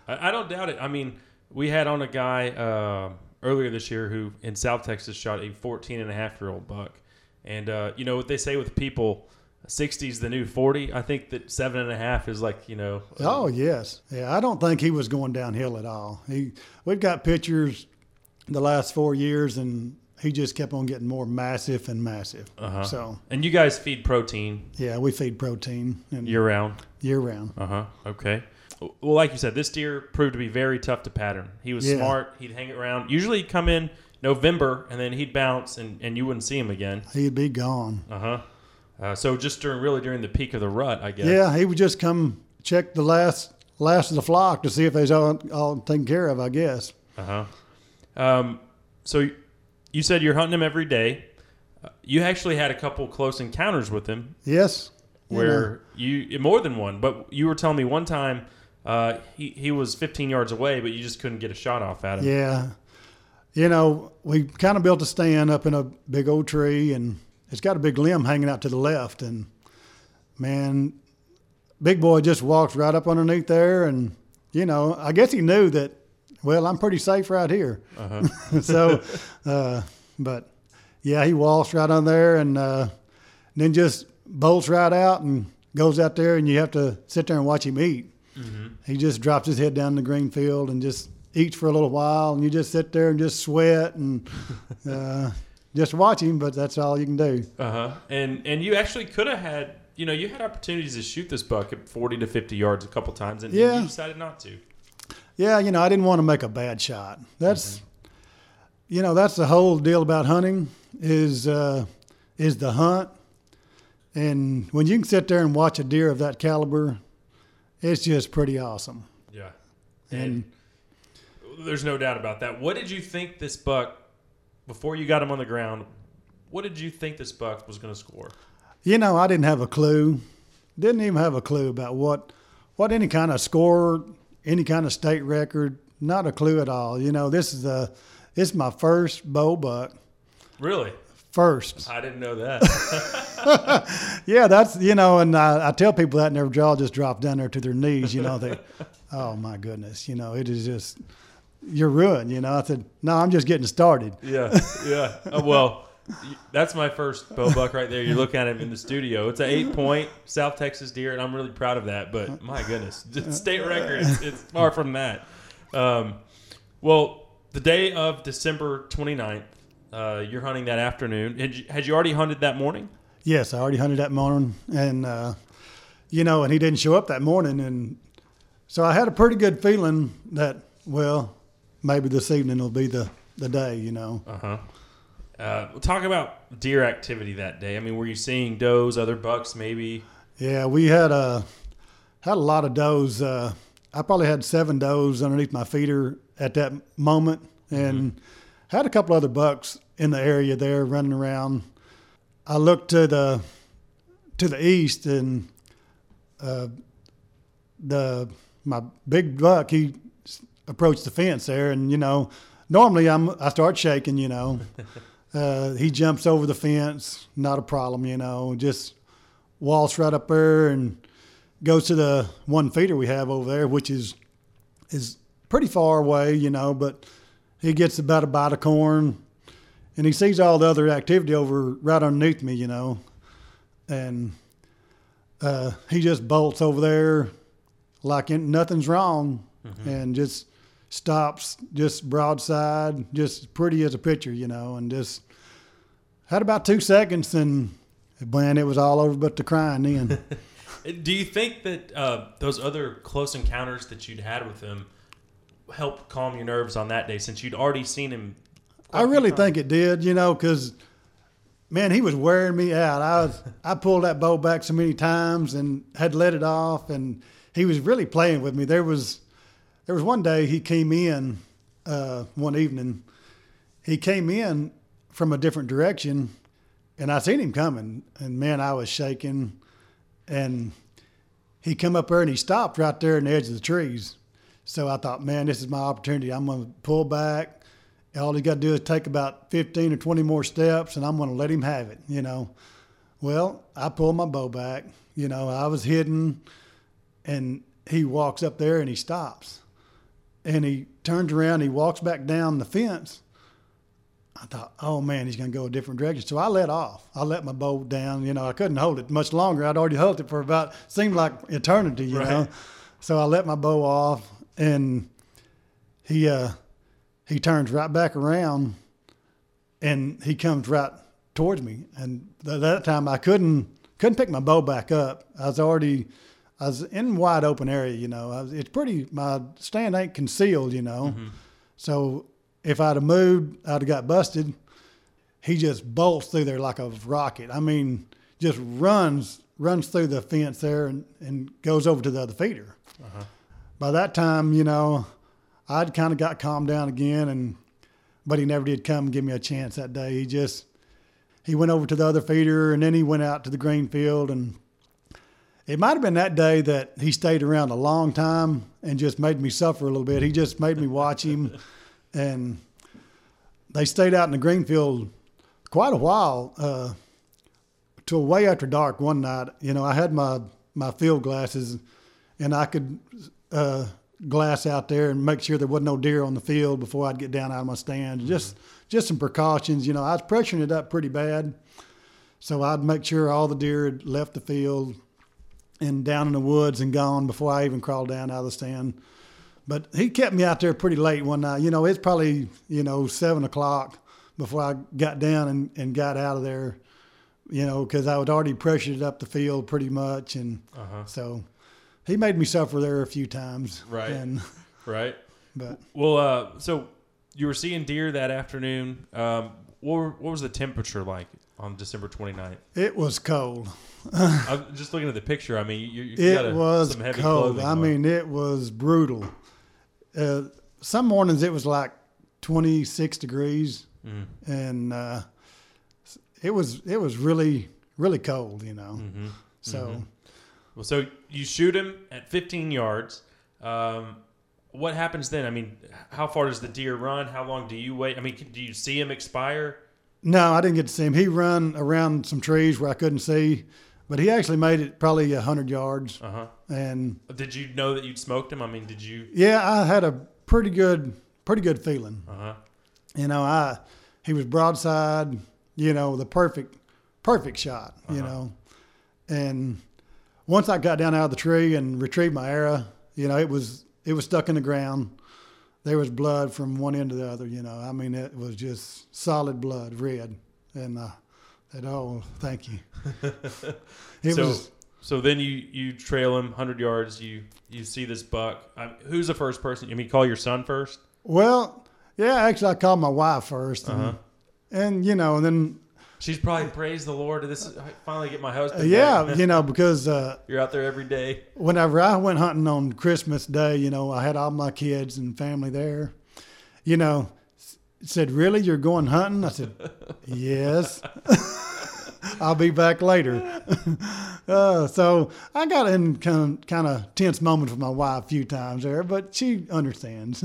I don't doubt it. I mean, we had on a guy earlier this year who in South Texas shot a 14.5-year-old buck. And you know what they say with people – 60's the new 40. I think that 7.5 is like, you know. Oh, yes. Yeah, I don't think he was going downhill at all. We've got pictures the last 4 years, and he just kept on getting more massive and massive. Uh-huh. So. And you guys feed protein. Yeah, we feed protein. Year-round. Year-round. Uh-huh. Okay. Well, like you said, this deer proved to be very tough to pattern. He was smart. He'd hang it around. Usually he'd come in November, and then he'd bounce, and you wouldn't see him again. He'd be gone. Uh-huh. So just during the peak of the rut, I guess. Yeah, he would just come check the last of the flock to see if they was all taken care of, I guess. Uh-huh. So you said you're hunting him every day. You actually had a couple close encounters with him. Yes. Where you more than one, but you were telling me one time he was 15 yards away, but you just couldn't get a shot off at him. Yeah. You know, we kind of built a stand up in a big old tree, and it's got a big limb hanging out to the left, and man, big boy just walks right up underneath there, and you know, I guess he knew that. Well, I'm pretty safe right here. Uh-huh. So, but yeah, he walks right on there, and then just bolts right out and goes out there, and you have to sit there and watch him eat. Mm-hmm. He just drops his head down in the green field and just eats for a little while, and you just sit there and just sweat and. Just watch him, but that's all you can do. Uh-huh. And you actually could have had, you know, you had opportunities to shoot this buck at 40 to 50 yards a couple times, and you decided not to. Yeah, you know, I didn't want to make a bad shot. That's, you know, that's the whole deal about hunting is the hunt. And when you can sit there and watch a deer of that caliber, it's just pretty awesome. Yeah. And there's no doubt about that. What did you think this buck... Before you got him on the ground, what did you think this buck was going to score? You know, I didn't have a clue. Didn't even have a clue about what any kind of score, any kind of state record. Not a clue at all. You know, this is This is my first bow buck. Really? First. I didn't know that. Yeah, that's, you know, and I tell people that and their jaw just drops down there to their knees, you know, they, oh my goodness, you know, it is just, you're ruined, you know. I said, no, I'm just getting started. Yeah, yeah. Well, that's my first bow buck right there. You're looking at him in the studio. It's an 8-point South Texas deer, and I'm really proud of that, but my goodness, state record, it's far from that. Well, the day of December 29th, you're hunting that afternoon. Had you already hunted that morning? Yes, I already hunted that morning. And, you know, and he didn't show up that morning. And so I had a pretty good feeling that, well, maybe this evening will be the day, you know. Uh-huh. We'll talk about deer activity that day. I mean, were you seeing does, other bucks maybe? Yeah, we had a lot of does. I probably had 7 does underneath my feeder at that moment. And had a couple other bucks in the area there running around. I looked to the east, and my big buck, he approached the fence there, and you know, normally I start shaking, you know. He jumps over the fence, not a problem, you know, just waltzed right up there and goes to the one feeder we have over there, which is pretty far away, you know, but he gets about a bite of corn, and he sees all the other activity over right underneath me, you know. And he just bolts over there like nothing's wrong, and just stops, just broadside, just pretty as a picture, you know, and just had about 2 seconds, and man, it was all over but the crying then. Do you think that those other close encounters that you'd had with him help calm your nerves on that day, since you'd already seen him? I really think it did, you know, because man, he was wearing me out. I pulled that bow back so many times and had let it off, and he was really playing with me. There was one day he came in one evening. He came in from a different direction, and I seen him coming, and man, I was shaking. And he come up there and he stopped right there on the edge of the trees. So I thought, man, this is my opportunity. I'm going to pull back. All he got to do is take about 15 or 20 more steps, and I'm going to let him have it, you know. Well, I pulled my bow back. You know, I was hidden, and he walks up there, and he stops. And he turns around, he walks back down the fence. I thought, oh, man, he's going to go a different direction. So I let off. I let my bow down. You know, I couldn't hold it much longer. I'd already held it for about, seemed like eternity, you know. So I let my bow off. And he turns right back around, and he comes right towards me. And that time I couldn't pick my bow back up. I was in wide open area, you know. My stand ain't concealed, you know. Mm-hmm. So if I'd have moved, I'd have got busted. He just bolts through there like a rocket. I mean, just runs through the fence there and goes over to the other feeder. Uh-huh. By that time, you know, I'd kind of got calmed down again, but he never did come and give me a chance that day. He went over to the other feeder, and then he went out to the green field, and it might have been that day that he stayed around a long time and just made me suffer a little bit. He just made me watch him, and they stayed out in the green field quite a while, till way after dark one night. You know, I had my field glasses, and I could glass out there and make sure there wasn't no deer on the field before I'd get down out of my stand. Just some precautions, you know. I was pressuring it up pretty bad, so I'd make sure all the deer had left the field and down in the woods and gone before I even crawled down out of the stand. But he kept me out there pretty late one night. You know, it's probably, you know, 7 o'clock before I got down and got out of there, you know, because I had already pressured up the field pretty much, and so he made me suffer there a few times. Right. Right. But well, so you were seeing deer that afternoon. What was the temperature like on December 29th? It was cold. I'm just looking at the picture. I mean, you was some heavy cold. I mean, it was brutal. Some mornings it was like 26 degrees, and it was really, really cold, you know. So you shoot him at 15 yards. what happens then? I mean, how far does the deer run? How long do you wait? I mean, do you see him expire? No, I didn't get to see him. He ran around some trees where I couldn't see, but he actually made it probably 100 yards. Uh-huh. And did you know that you'd smoked him? I mean, did you? Yeah, I had a pretty good feeling. Uh-huh. You know, he was broadside, you know, the perfect shot, uh-huh. you know. And once I got down out of the tree and retrieved my arrow, you know, it was stuck in the ground. There was blood from one end to the other, you know. I mean, it was just solid blood, red. And oh, thank you. So then you trail him 100 yards. You see this buck. Who's the first person? You mean call your son first? Well, yeah, actually I called my wife first. And, uh-huh. and you know, and then. She's probably praised the Lord. I finally get my husband. Yeah, you know, because you're out there every day. Whenever I went hunting on Christmas Day, you know, I had all my kids and family there. You know, said, "Really, you're going hunting?" I said, "Yes." I'll be back later. So I got in kind of tense moment with my wife a few times there, but she understands.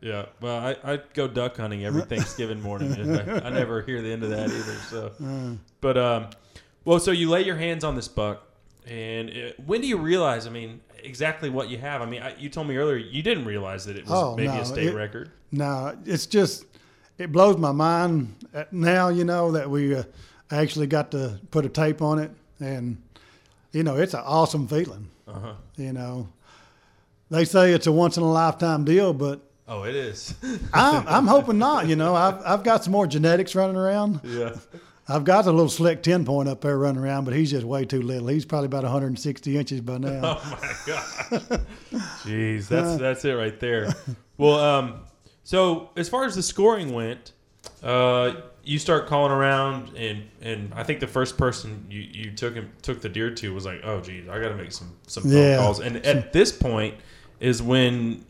Yeah. Well, I go duck hunting every Thanksgiving morning. I never hear the end of that either. So, but so you lay your hands on this buck, and when do you realize? I mean, exactly what you have. I mean, you told me earlier you didn't realize that it was a state record. No, it's just it blows my mind now. You know that we. I actually got to put a tape on it, and, you know, it's an awesome feeling. Uh-huh. You know, they say it's a once-in-a-lifetime deal, but... Oh, it is. I'm hoping not, you know. I've got some more genetics running around. Yeah. I've got a little slick 10-point up there running around, but he's just way too little. He's probably about 160 inches by now. Oh, my gosh. Jeez, that's it right there. Well, so as far as the scoring went... you start calling around, and I think the first person you took the deer to was like, oh, geez, I got to make some phone calls. And at this point is when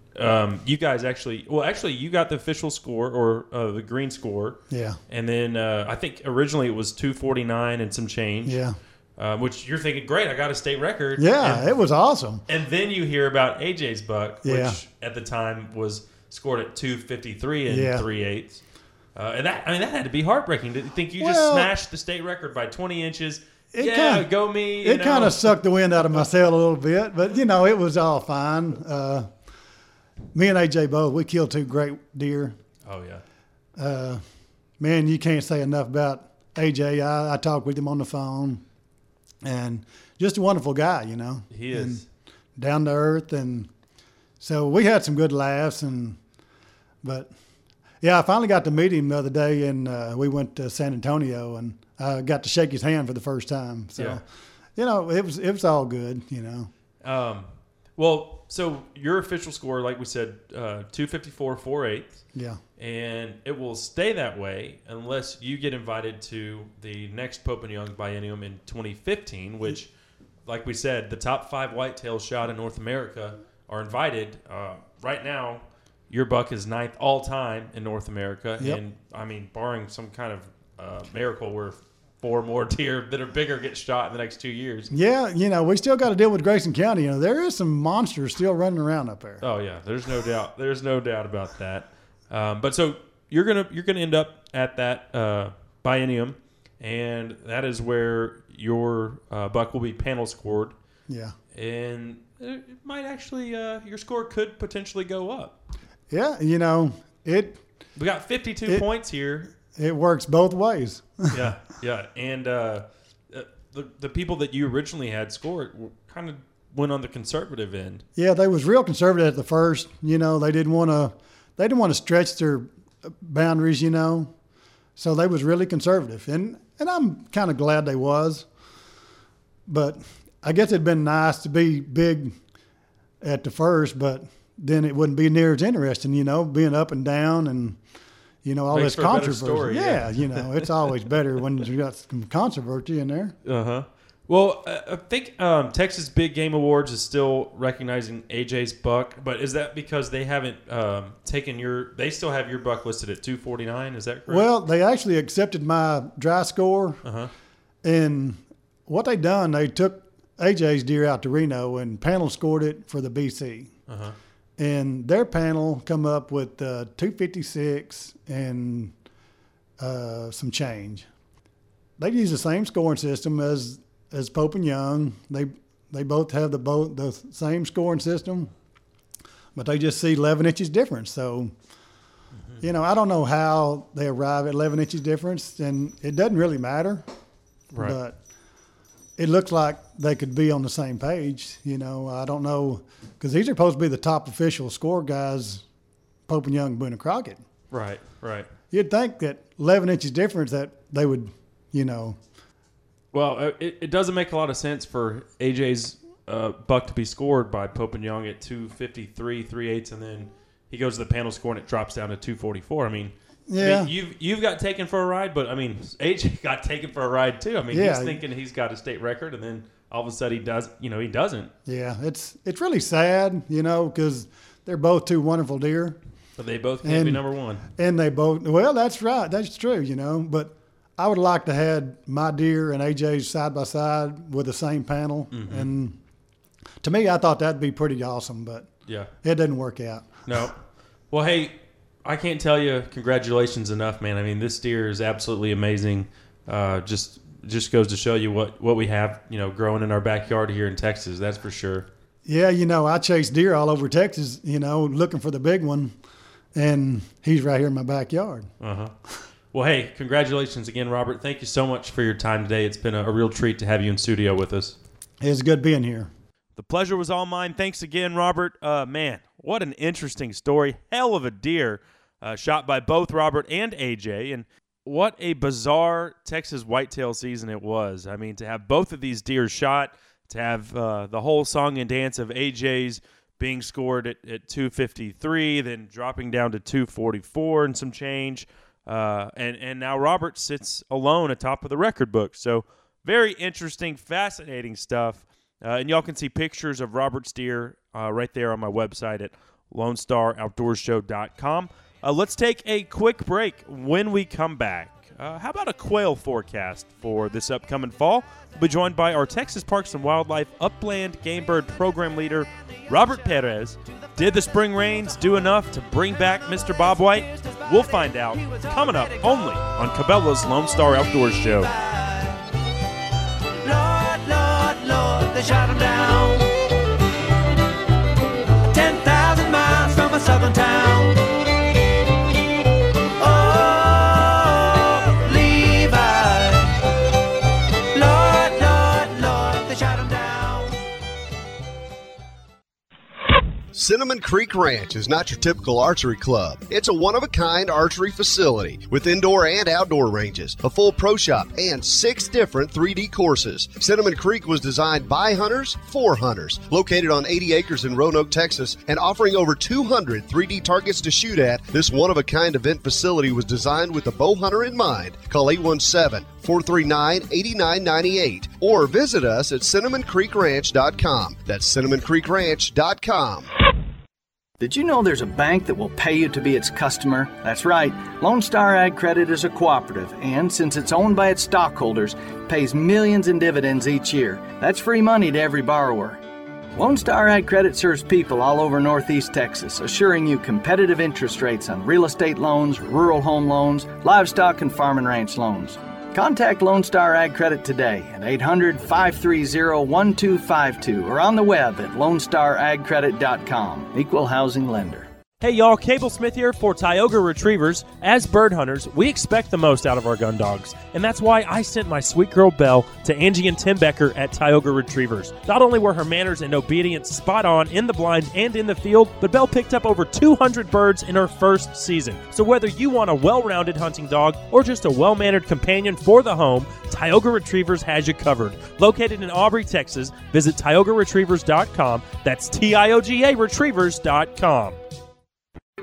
you guys actually you got the official score or the green score. Yeah. And then I think originally it was 249 and some change. Yeah. Which you're thinking, great, I got a state record. Yeah, it was awesome. And then you hear about AJ's buck, which at the time was scored at 253 and 3/8. And that had to be heartbreaking. To think you just smashed the state record by 20 inches. Go me. It kind of sucked the wind out of my sail a little bit, but, you know, it was all fine. Me and AJ both, we killed two great deer. Oh, yeah. Man, you can't say enough about AJ. I talked with him on the phone, and just a wonderful guy, you know. He is. And down to earth, and so we had some good laughs, but... Yeah, I finally got to meet him the other day, and we went to San Antonio, and I got to shake his hand for the first time. So, you know, it was all good, you know. So your official score, like we said, 254.48. Yeah. And it will stay that way unless you get invited to the next Pope and Young Biennium in 2015, which, like we said, the top 5 whitetails shot in North America are invited right now. Your buck is 9th all time in North America, and I mean, barring some kind of miracle where 4 more deer that are bigger get shot in the next 2 years. Yeah, you know, we still got to deal with Grayson County. You know, there is some monsters still running around up there. Oh yeah, there's no doubt. There's no doubt about that. But so you're gonna end up at that biennium, and that is where your buck will be panel scored. Yeah, and it might actually your score could potentially go up. Yeah, you know, we got 52 points here. It works both ways. yeah. And the people that you originally had scored kind of went on the conservative end. Yeah, they was real conservative at the first. You know, they didn't want to stretch their boundaries, you know. So they was really conservative. And I'm kind of glad they was. But I guess it'd been nice to be big at the first, but then it wouldn't be near as interesting, you know, being up and down and, you know, all this controversy. Story, yeah, you know, it's always better when you got some controversy in there. Uh-huh. Well, I think Texas Big Game Awards is still recognizing AJ's buck, but is that because they haven't they still have your buck listed at 249, is that correct? Well, they actually accepted my dry score. Uh-huh. And what they done, they took AJ's deer out to Reno and panel scored it for the BC. Uh-huh. And their panel come up with 256 and some change. They use the same scoring system as Pope and Young. They both have the same scoring system, but they just see 11 inches difference. So, mm-hmm. you know, I don't know how they arrive at 11 inches difference, and it doesn't really matter. Right. But it looks like they could be on the same page. You know, I don't know, because these are supposed to be the top official score guys, Pope and Young, Boone and Crockett. Right, right. You'd think that 11 inches difference that they would, you know. Well, it doesn't make a lot of sense for AJ's buck to be scored by Pope and Young at 253, 3/8, and then he goes to the panel score and it drops down to 244. I mean, yeah, I mean, you've got taken for a ride, but I mean, AJ got taken for a ride too. I mean, yeah. He's thinking he's got a state record, and then all of a sudden he does. You know, he doesn't. Yeah, it's really sad, you know, because they're both two wonderful deer. But they both can't be number one. And they both. Well, that's right. That's true. You know, but. I would like to have my deer and AJ's side by side with the same panel. Mm-hmm. And to me, I thought that'd be pretty awesome, but yeah, it didn't work out. No. Well, hey, I can't tell you congratulations enough, man. I mean, this deer is absolutely amazing. Just goes to show you what we have, you know, growing in our backyard here in Texas. That's for sure. Yeah. You know, I chase deer all over Texas, you know, looking for the big one, and he's right here in my backyard. Uh-huh. Well, hey, congratulations again, Robert. Thank you so much for your time today. It's been a real treat to have you in studio with us. It was good being here. The pleasure was all mine. Thanks again, Robert. Man, what an interesting story. Hell of a deer shot by both Robert and AJ. And what a bizarre Texas whitetail season it was. I mean, to have both of these deer shot, to have the whole song and dance of AJ's being scored at 253, then dropping down to 244 and some change. And now Robert sits alone atop of the record book. So very interesting, fascinating stuff. And y'all can see pictures of Robert's deer right there on my website at LoneStarOutdoorsShow.com. Let's take a quick break. When we come back, how about a quail forecast for this upcoming fall? We'll be joined by our Texas Parks and Wildlife Upland Game Bird Program Leader, Robert Perez. Did the spring rains do enough to bring back Mr. Bob White? We'll find out coming up only on Cabela's Lone Star Outdoors Show. Lord, Lord, Lord, they shot him down. 10,000 miles from a southern town. Oh, Levi. Lord, Lord, Lord, they shot him down. Cinnamon Creek Ranch is not your typical archery club. It's a one-of-a-kind archery facility with indoor and outdoor ranges, a full pro shop, and 6 different 3D courses. Cinnamon Creek was designed by hunters for hunters, located on 80 acres in Roanoke, Texas, and offering over 200 3D targets to shoot at. This one-of-a-kind event facility was designed with the bow hunter in mind. Call 817-439-8998 or visit us at cinnamoncreekranch.com. That's cinnamoncreekranch.com. Did you know there's a bank that will pay you to be its customer? That's right. Lone Star Ag Credit is a cooperative, and since it's owned by its stockholders, pays millions in dividends each year. That's free money to every borrower. Lone Star Ag Credit serves people all over Northeast Texas, assuring you competitive interest rates on real estate loans, rural home loans, livestock and farm and ranch loans. Contact Lone Star Ag Credit today at 800-530-1252 or on the web at LoneStarAgCredit.com. Equal housing lender. Hey y'all, Cable Smith here for Tioga Retrievers. As bird hunters, we expect the most out of our gun dogs, and that's why I sent my sweet girl Belle to Angie and Tim Becker at Tioga Retrievers. Not only were her manners and obedience spot on in the blind and in the field, but Belle picked up over 200 birds in her first season. So whether you want a well-rounded hunting dog or just a well-mannered companion for the home, Tioga Retrievers has you covered. Located in Aubrey, Texas, visit TiogaRetrievers.com. That's T-I-O-G-A Retrievers.com.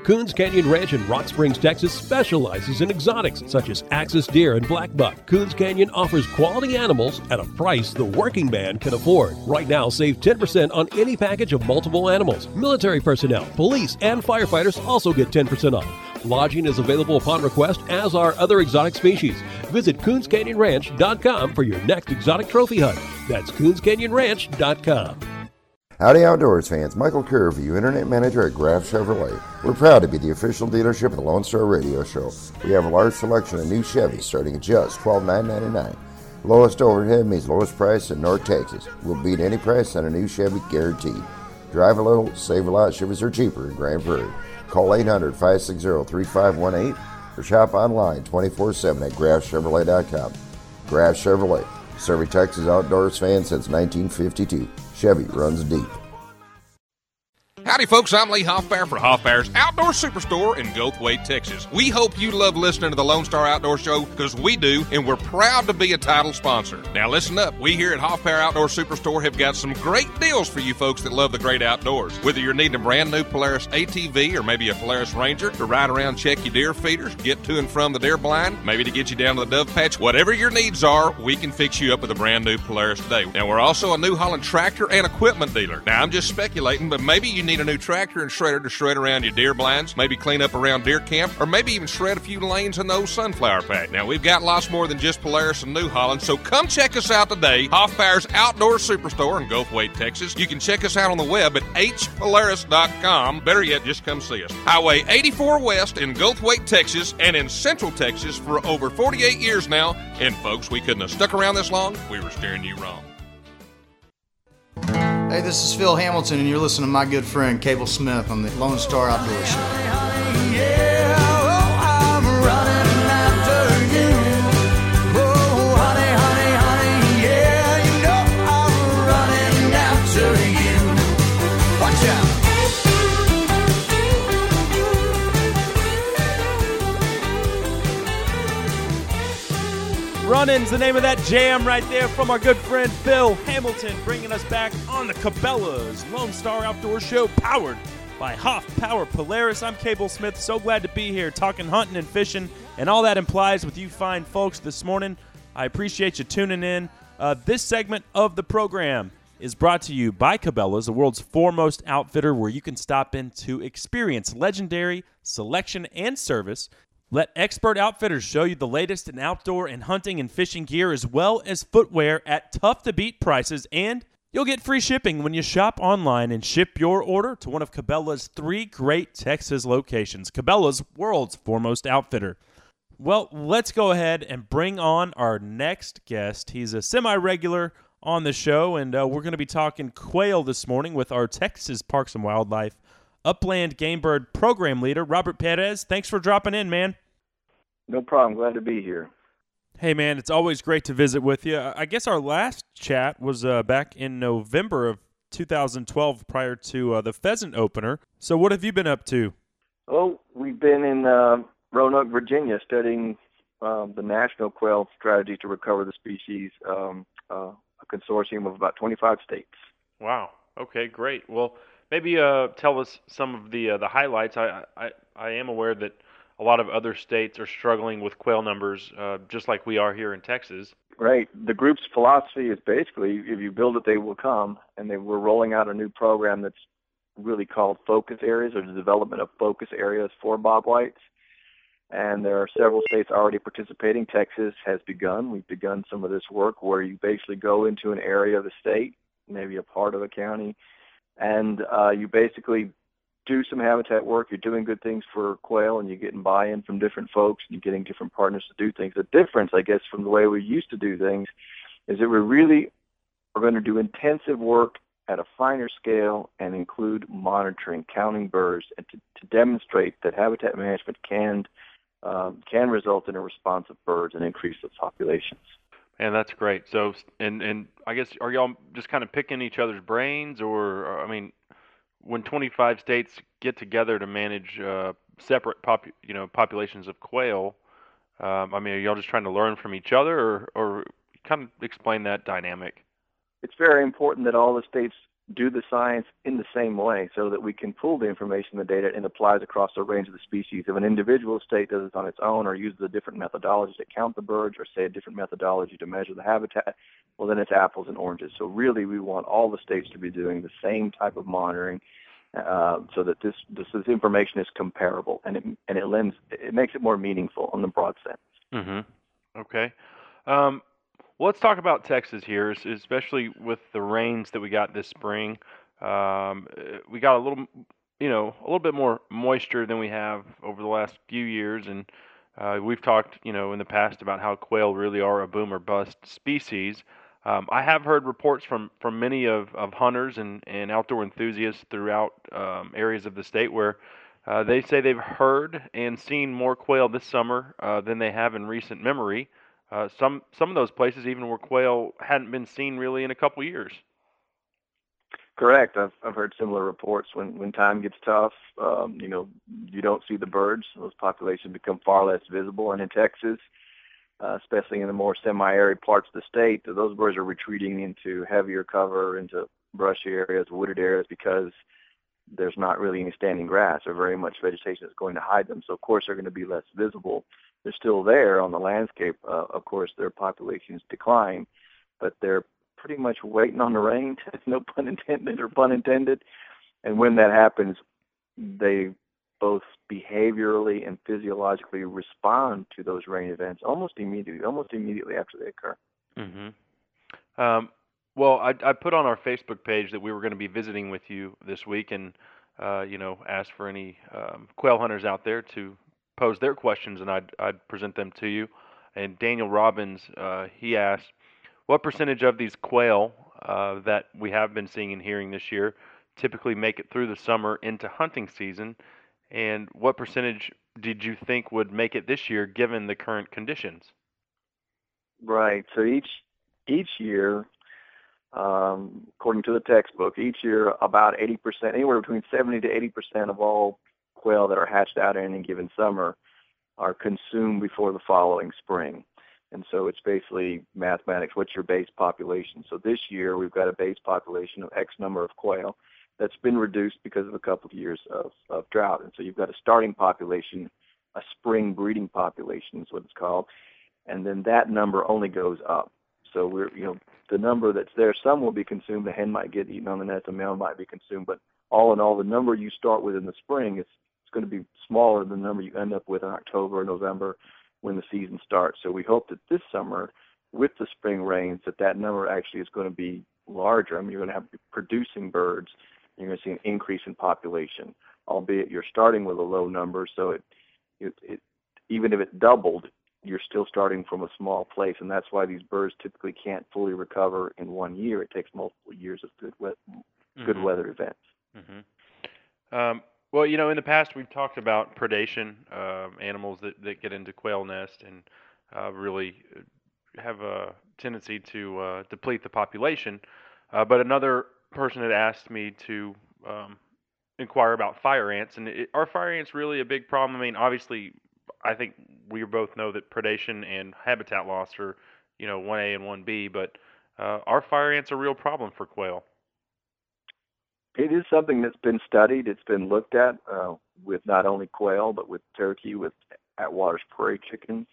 Coons Canyon Ranch in Rock Springs, Texas specializes in exotics such as axis deer and black buck. Coons Canyon offers quality animals at a price the working man can afford. Right now, save 10% on any package of multiple animals. Military personnel, police, and firefighters also get 10% off. Lodging is available upon request, as are other exotic species. Visit CoonsCanyonRanch.com for your next exotic trophy hunt. That's CoonsCanyonRanch.com. Howdy Outdoors fans, Michael Curvey, Internet Manager at Graf Chevrolet. We're proud to be the official dealership of the Lone Star Radio Show. We have a large selection of new Chevys starting at just $12,999. Lowest overhead means lowest price in North Texas. We'll beat any price on a new Chevy, guaranteed. Drive a little, save a lot. Chevys are cheaper in Grand Prairie. Call 800-560-3518 or shop online 24/7 at GrafChevrolet.com. Graf Chevrolet, serving Texas outdoors fans since 1952. Chevy runs deep. Howdy folks, I'm Lee Hoffpauir for Hoffpaur's Outdoor Superstore in Gulfway, Texas. We hope you love listening to the Lone Star Outdoor Show, because we do, and we're proud to be a title sponsor. Now listen up, we here at Hoffpauir Outdoor Superstore have got some great deals for you folks that love the great outdoors. Whether you're needing a brand new Polaris ATV or maybe a Polaris Ranger to ride around, check your deer feeders, get to and from the deer blind, maybe to get you down to the dove patch, whatever your needs are, we can fix you up with a brand new Polaris today. Now we're also a New Holland tractor and equipment dealer. Now I'm just speculating, but maybe you need a new tractor and shredder to shred around your deer blinds, maybe clean up around deer camp, or maybe even shred a few lanes in the old sunflower patch. Now, we've got lots more than just Polaris and New Holland, so come check us out today, Hoffpaur's Outdoor Superstore in Gulfway, Texas. You can check us out on the web at hpolaris.com. Better yet, just come see us. Highway 84 West in Gulfway, Texas, and in Central Texas for over 48 years now. And folks, we couldn't have stuck around this long. We were steering you wrong. Hey, this is Phil Hamilton, and you're listening to my good friend Cable Smith on the Lone Star Outdoors Show. Runnin's the name of that jam right there from our good friend Phil Hamilton, bringing us back on the Cabela's Lone Star Outdoor Show, powered by Hoffpauir Polaris. I'm Cable Smith, so glad to be here talking hunting and fishing and all that implies with you fine folks this morning. I appreciate you tuning in. This segment of the program is brought to you by Cabela's, the world's foremost outfitter, where you can stop in to experience legendary selection and service. Let expert outfitters show you the latest in outdoor and hunting and fishing gear, as well as footwear at tough-to-beat prices, and you'll get free shipping when you shop online and ship your order to one of Cabela's three great Texas locations. Cabela's, world's foremost outfitter. Well, let's go ahead and bring on our next guest. He's a semi-regular on the show, and we're going to be talking quail this morning with our Texas Parks and Wildlife Upland Game Bird Program Leader, Robert Perez. Thanks for dropping in, man. No problem. Glad to be here. Hey, man, it's always great to visit with you. I guess our last chat was back in November of 2012 prior to the pheasant opener. So what have you been up to? Oh, we've been in Roanoke, Virginia, studying the national quail strategy to recover the species, a consortium of about 25 states. Wow. Okay, great. Well, maybe tell us some of the highlights. I am aware that a lot of other states are struggling with quail numbers, just like we are here in Texas. Right. The group's philosophy is basically, if you build it, they will come. And we're rolling out a new program that's really called Focus Areas, or the development of Focus Areas for bobwhites. And there are several states already participating. Texas has begun. We've begun some of this work where you basically go into an area of the state, maybe a part of a county, and you basically do some habitat work. You're doing good things for quail, and you're getting buy-in from different folks, and you're getting different partners to do things. The difference, I guess, from the way we used to do things is that we really are going to do intensive work at a finer scale and include monitoring, counting birds, and to demonstrate that habitat management can result in a response of birds and increase the populations. And that's great. So, and I guess, are y'all just kind of picking each other's brains, or I mean, when 25 states get together to manage separate populations of quail, I mean, are y'all just trying to learn from each other, or kind of explain that dynamic? It's very important that all the states do the science in the same way, so that we can pull the information, the data, and applies across a range of the species. If an individual state does it on its own, or uses a different methodology to count the birds, or say a different methodology to measure the habitat, well, then it's apples and oranges. So really, we want all the states to be doing the same type of monitoring, so that this information is comparable, and it makes it more meaningful in the broad sense. Mm-hmm. Okay. Well, let's talk about Texas here, especially with the rains that we got this spring. We got a little bit more moisture than we have over the last few years, and we've talked, in the past about how quail really are a boom or bust species. I have heard reports from many of hunters and outdoor enthusiasts throughout areas of the state where they say they've heard and seen more quail this summer than they have in recent memory. Some of those places even where quail hadn't been seen really in a couple years. Correct. I've heard similar reports. When time gets tough, you don't see the birds. Those populations become far less visible. And in Texas, especially in the more semi-arid parts of the state, those birds are retreating into heavier cover, into brushy areas, wooded areas, because there's not really any standing grass or very much vegetation that's going to hide them. So, of course, they're going to be less visible. They're still there on the landscape. Of course, their populations decline, but they're pretty much waiting on the rain, no pun intended or pun intended. And when that happens, they both behaviorally and physiologically respond to those rain events almost immediately after they occur. Mm-hmm. Well, I put on our Facebook page that we were going to be visiting with you this week and, asked for any quail hunters out there to pose their questions, and I'd present them to you. And Daniel Robbins, he asked, what percentage of these quail that we have been seeing and hearing this year typically make it through the summer into hunting season? And what percentage did you think would make it this year given the current conditions? Right. So each year, according to the textbook, each year about 80%, anywhere between 70 to 80% of all quail that are hatched out in any given summer are consumed before the following spring. And so it's basically mathematics. What's your base population? So this year we've got a base population of X number of quail that's been reduced because of a couple of years of drought. And so you've got a starting population, a spring breeding population is what it's called, and then that number only goes up. So we're, the number that's there, some will be consumed. The hen might get eaten on the nest, the male might be consumed, but all in all, the number you start with in the spring is going to be smaller than the number you end up with in October or November when the season starts. So we hope that this summer, with the spring rains, that number actually is going to be larger. I mean, you're going to have producing birds. You're going to see an increase in population, albeit you're starting with a low number. So it even if it doubled, you're still starting from a small place, and that's why these birds typically can't fully recover in one year. It takes multiple years of good weather events. Mm-hmm. Well, in the past we've talked about predation, animals that get into quail nests and really have a tendency to deplete the population. But another person had asked me to inquire about fire ants, and are fire ants really a big problem? I mean, obviously, I think we both know that predation and habitat loss are, 1A and 1B, but are fire ants a real problem for quail? It is something that's been studied. It's been looked at with not only quail, but with turkey, with Atwater's prairie chicken.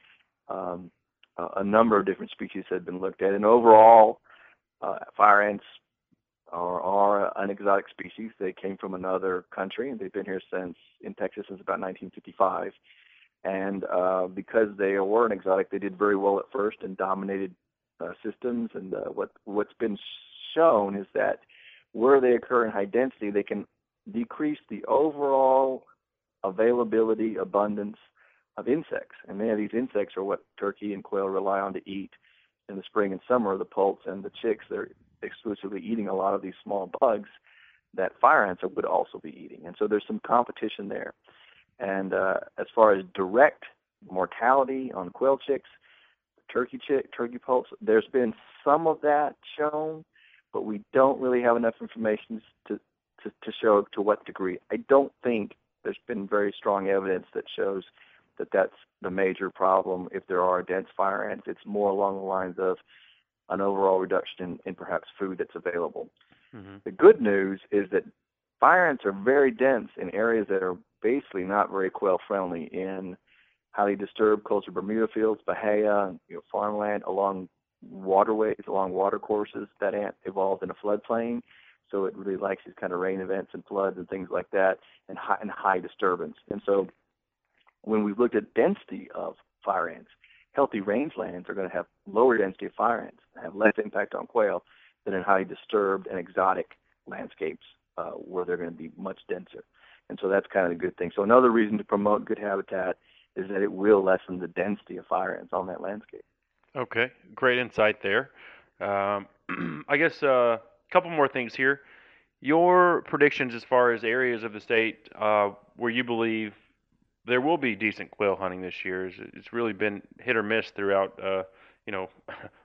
A number of different species have been looked at. And overall, fire ants are an exotic species. They came from another country, and they've been here in Texas since about 1955. And because they were an exotic, they did very well at first and dominated systems. And what's been shown is that where they occur in high density, they can decrease the overall availability, abundance of insects. And many of these insects are what turkey and quail rely on to eat in the spring and summer, the poults and the chicks. They're exclusively eating a lot of these small bugs that fire ants would also be eating. And so there's some competition there. And as far as direct mortality on quail chicks, turkey poults, there's been some of that shown, but we don't really have enough information to show to what degree. I don't think there's been very strong evidence that shows that that's the major problem if there are dense fire ants. It's more along the lines of an overall reduction in perhaps food that's available. Mm-hmm. The good news is that fire ants are very dense in areas that are basically not very quail-friendly, in highly disturbed coastal Bermuda fields, bahia, farmland, along waterways, along water courses. That ant evolved in a floodplain, so it really likes these kind of rain events and floods and things like that, and high disturbance. And so when we've looked at density of fire ants, healthy rangelands are going to have lower density of fire ants, have less impact on quail than in highly disturbed and exotic landscapes. where they're going to be much denser. And so that's kind of a good thing. So another reason to promote good habitat is that it will lessen the density of fire ants on that landscape. Okay, great insight there. I guess a couple more things here. Your predictions as far as areas of the state where you believe there will be decent quail hunting this year. It's really been hit or miss throughout,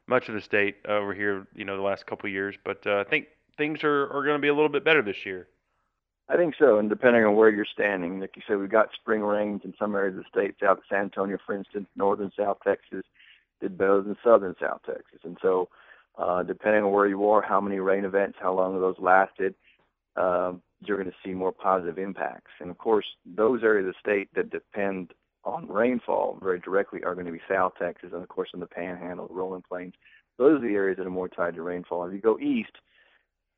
much of the state over here, the last couple of years. But I think things are going to be a little bit better this year. I think so, and depending on where you're standing. Like you said, we've got spring rains in some areas of the state, south of San Antonio, for instance. Northern South Texas did better than southern South Texas. And so depending on where you are, how many rain events, how long those lasted, you're going to see more positive impacts. And, of course, those areas of the state that depend on rainfall very directly are going to be South Texas and, of course, in the Panhandle, Rolling Plains. Those are the areas that are more tied to rainfall. If you go east,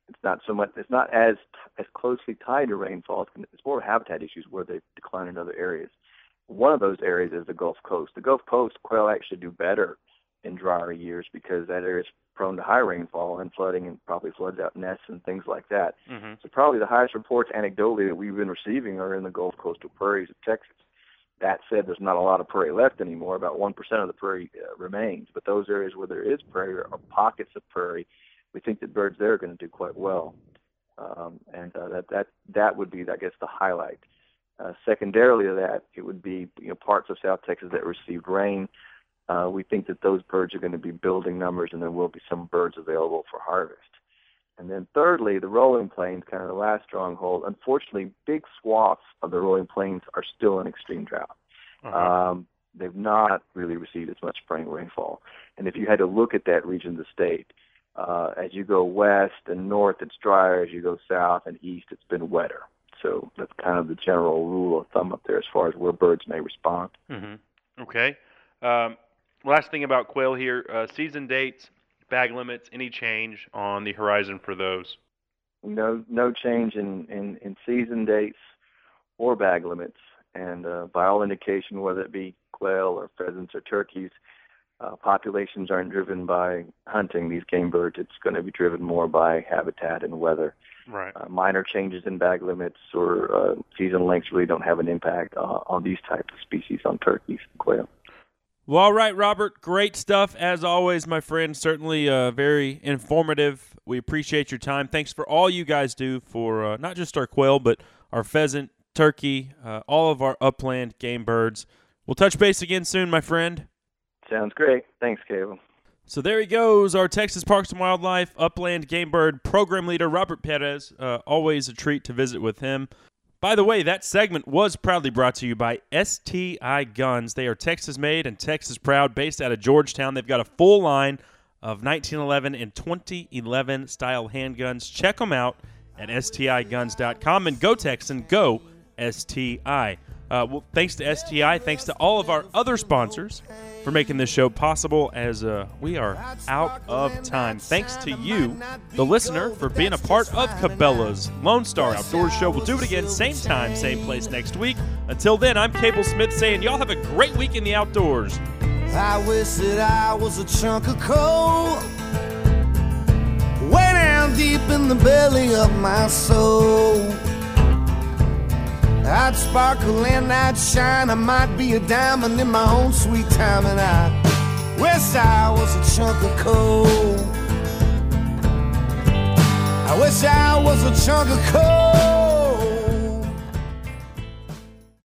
it's not as closely tied to rainfall. It's more habitat issues where they decline in other areas. One of those areas is the Gulf Coast. The Gulf Coast quail actually do better in drier years because that area is prone to high rainfall and flooding and probably floods out nests and things like that. Mm-hmm. So probably the highest reports anecdotally that we've been receiving are in the Gulf Coastal prairies of Texas. That said, there's not a lot of prairie left anymore. About 1% of the prairie remains. But those areas where there is prairie or pockets of prairie, we think that birds there are going to do quite well. That would be, I guess, the highlight. Secondarily to that, it would be parts of South Texas that received rain. We think that those birds are going to be building numbers, and there will be some birds available for harvest. And then thirdly, the rolling plains, kind of the last stronghold. Unfortunately, big swaths of the rolling plains are still in extreme drought. Uh-huh. They've not really received as much spring rainfall. And if you had to look at that region of the state, as you go west and north, it's drier. As you go south and east, it's been wetter. So that's kind of the general rule of thumb up there as far as where birds may respond. Mm-hmm. Okay. Last thing about quail here, season dates, bag limits, any change on the horizon for those? No change in season dates or bag limits. And by all indication, whether it be quail or pheasants or turkeys, populations aren't driven by hunting these game birds. It's going to be driven more by habitat and weather. Right. Minor changes in bag limits or season lengths really don't have an impact on these types of species, on turkeys and quail. Well, all right, Robert, great stuff as always, my friend. Certainly very informative. We appreciate your time. Thanks for all you guys do for not just our quail, but our pheasant, turkey, all of our upland game birds. We'll touch base again soon, my friend. Sounds great. Thanks, Cable. So there he goes, our Texas Parks and Wildlife Upland Game Bird Program Leader, Robert Perez. Always a treat to visit with him. By the way, that segment was proudly brought to you by STI Guns. They are Texas-made and Texas-proud, based out of Georgetown. They've got a full line of 1911 and 2011-style handguns. Check them out at STIGuns.com. And go, Texan, go STI. Well, thanks to STI, thanks to all of our other sponsors for making this show possible, as we are out of time. Thanks to you, the listener, for being a part of Cabela's Lone Star Outdoors Show. We'll do it again, same time, same place next week. Until then, I'm Cable Smith saying y'all have a great week in the outdoors. I wish that I was a chunk of coal, way down deep in the belly of my soul. I'd sparkle and I'd shine. I might be a diamond in my own sweet time. And I wish I was a chunk of coal. I wish I was a chunk of coal.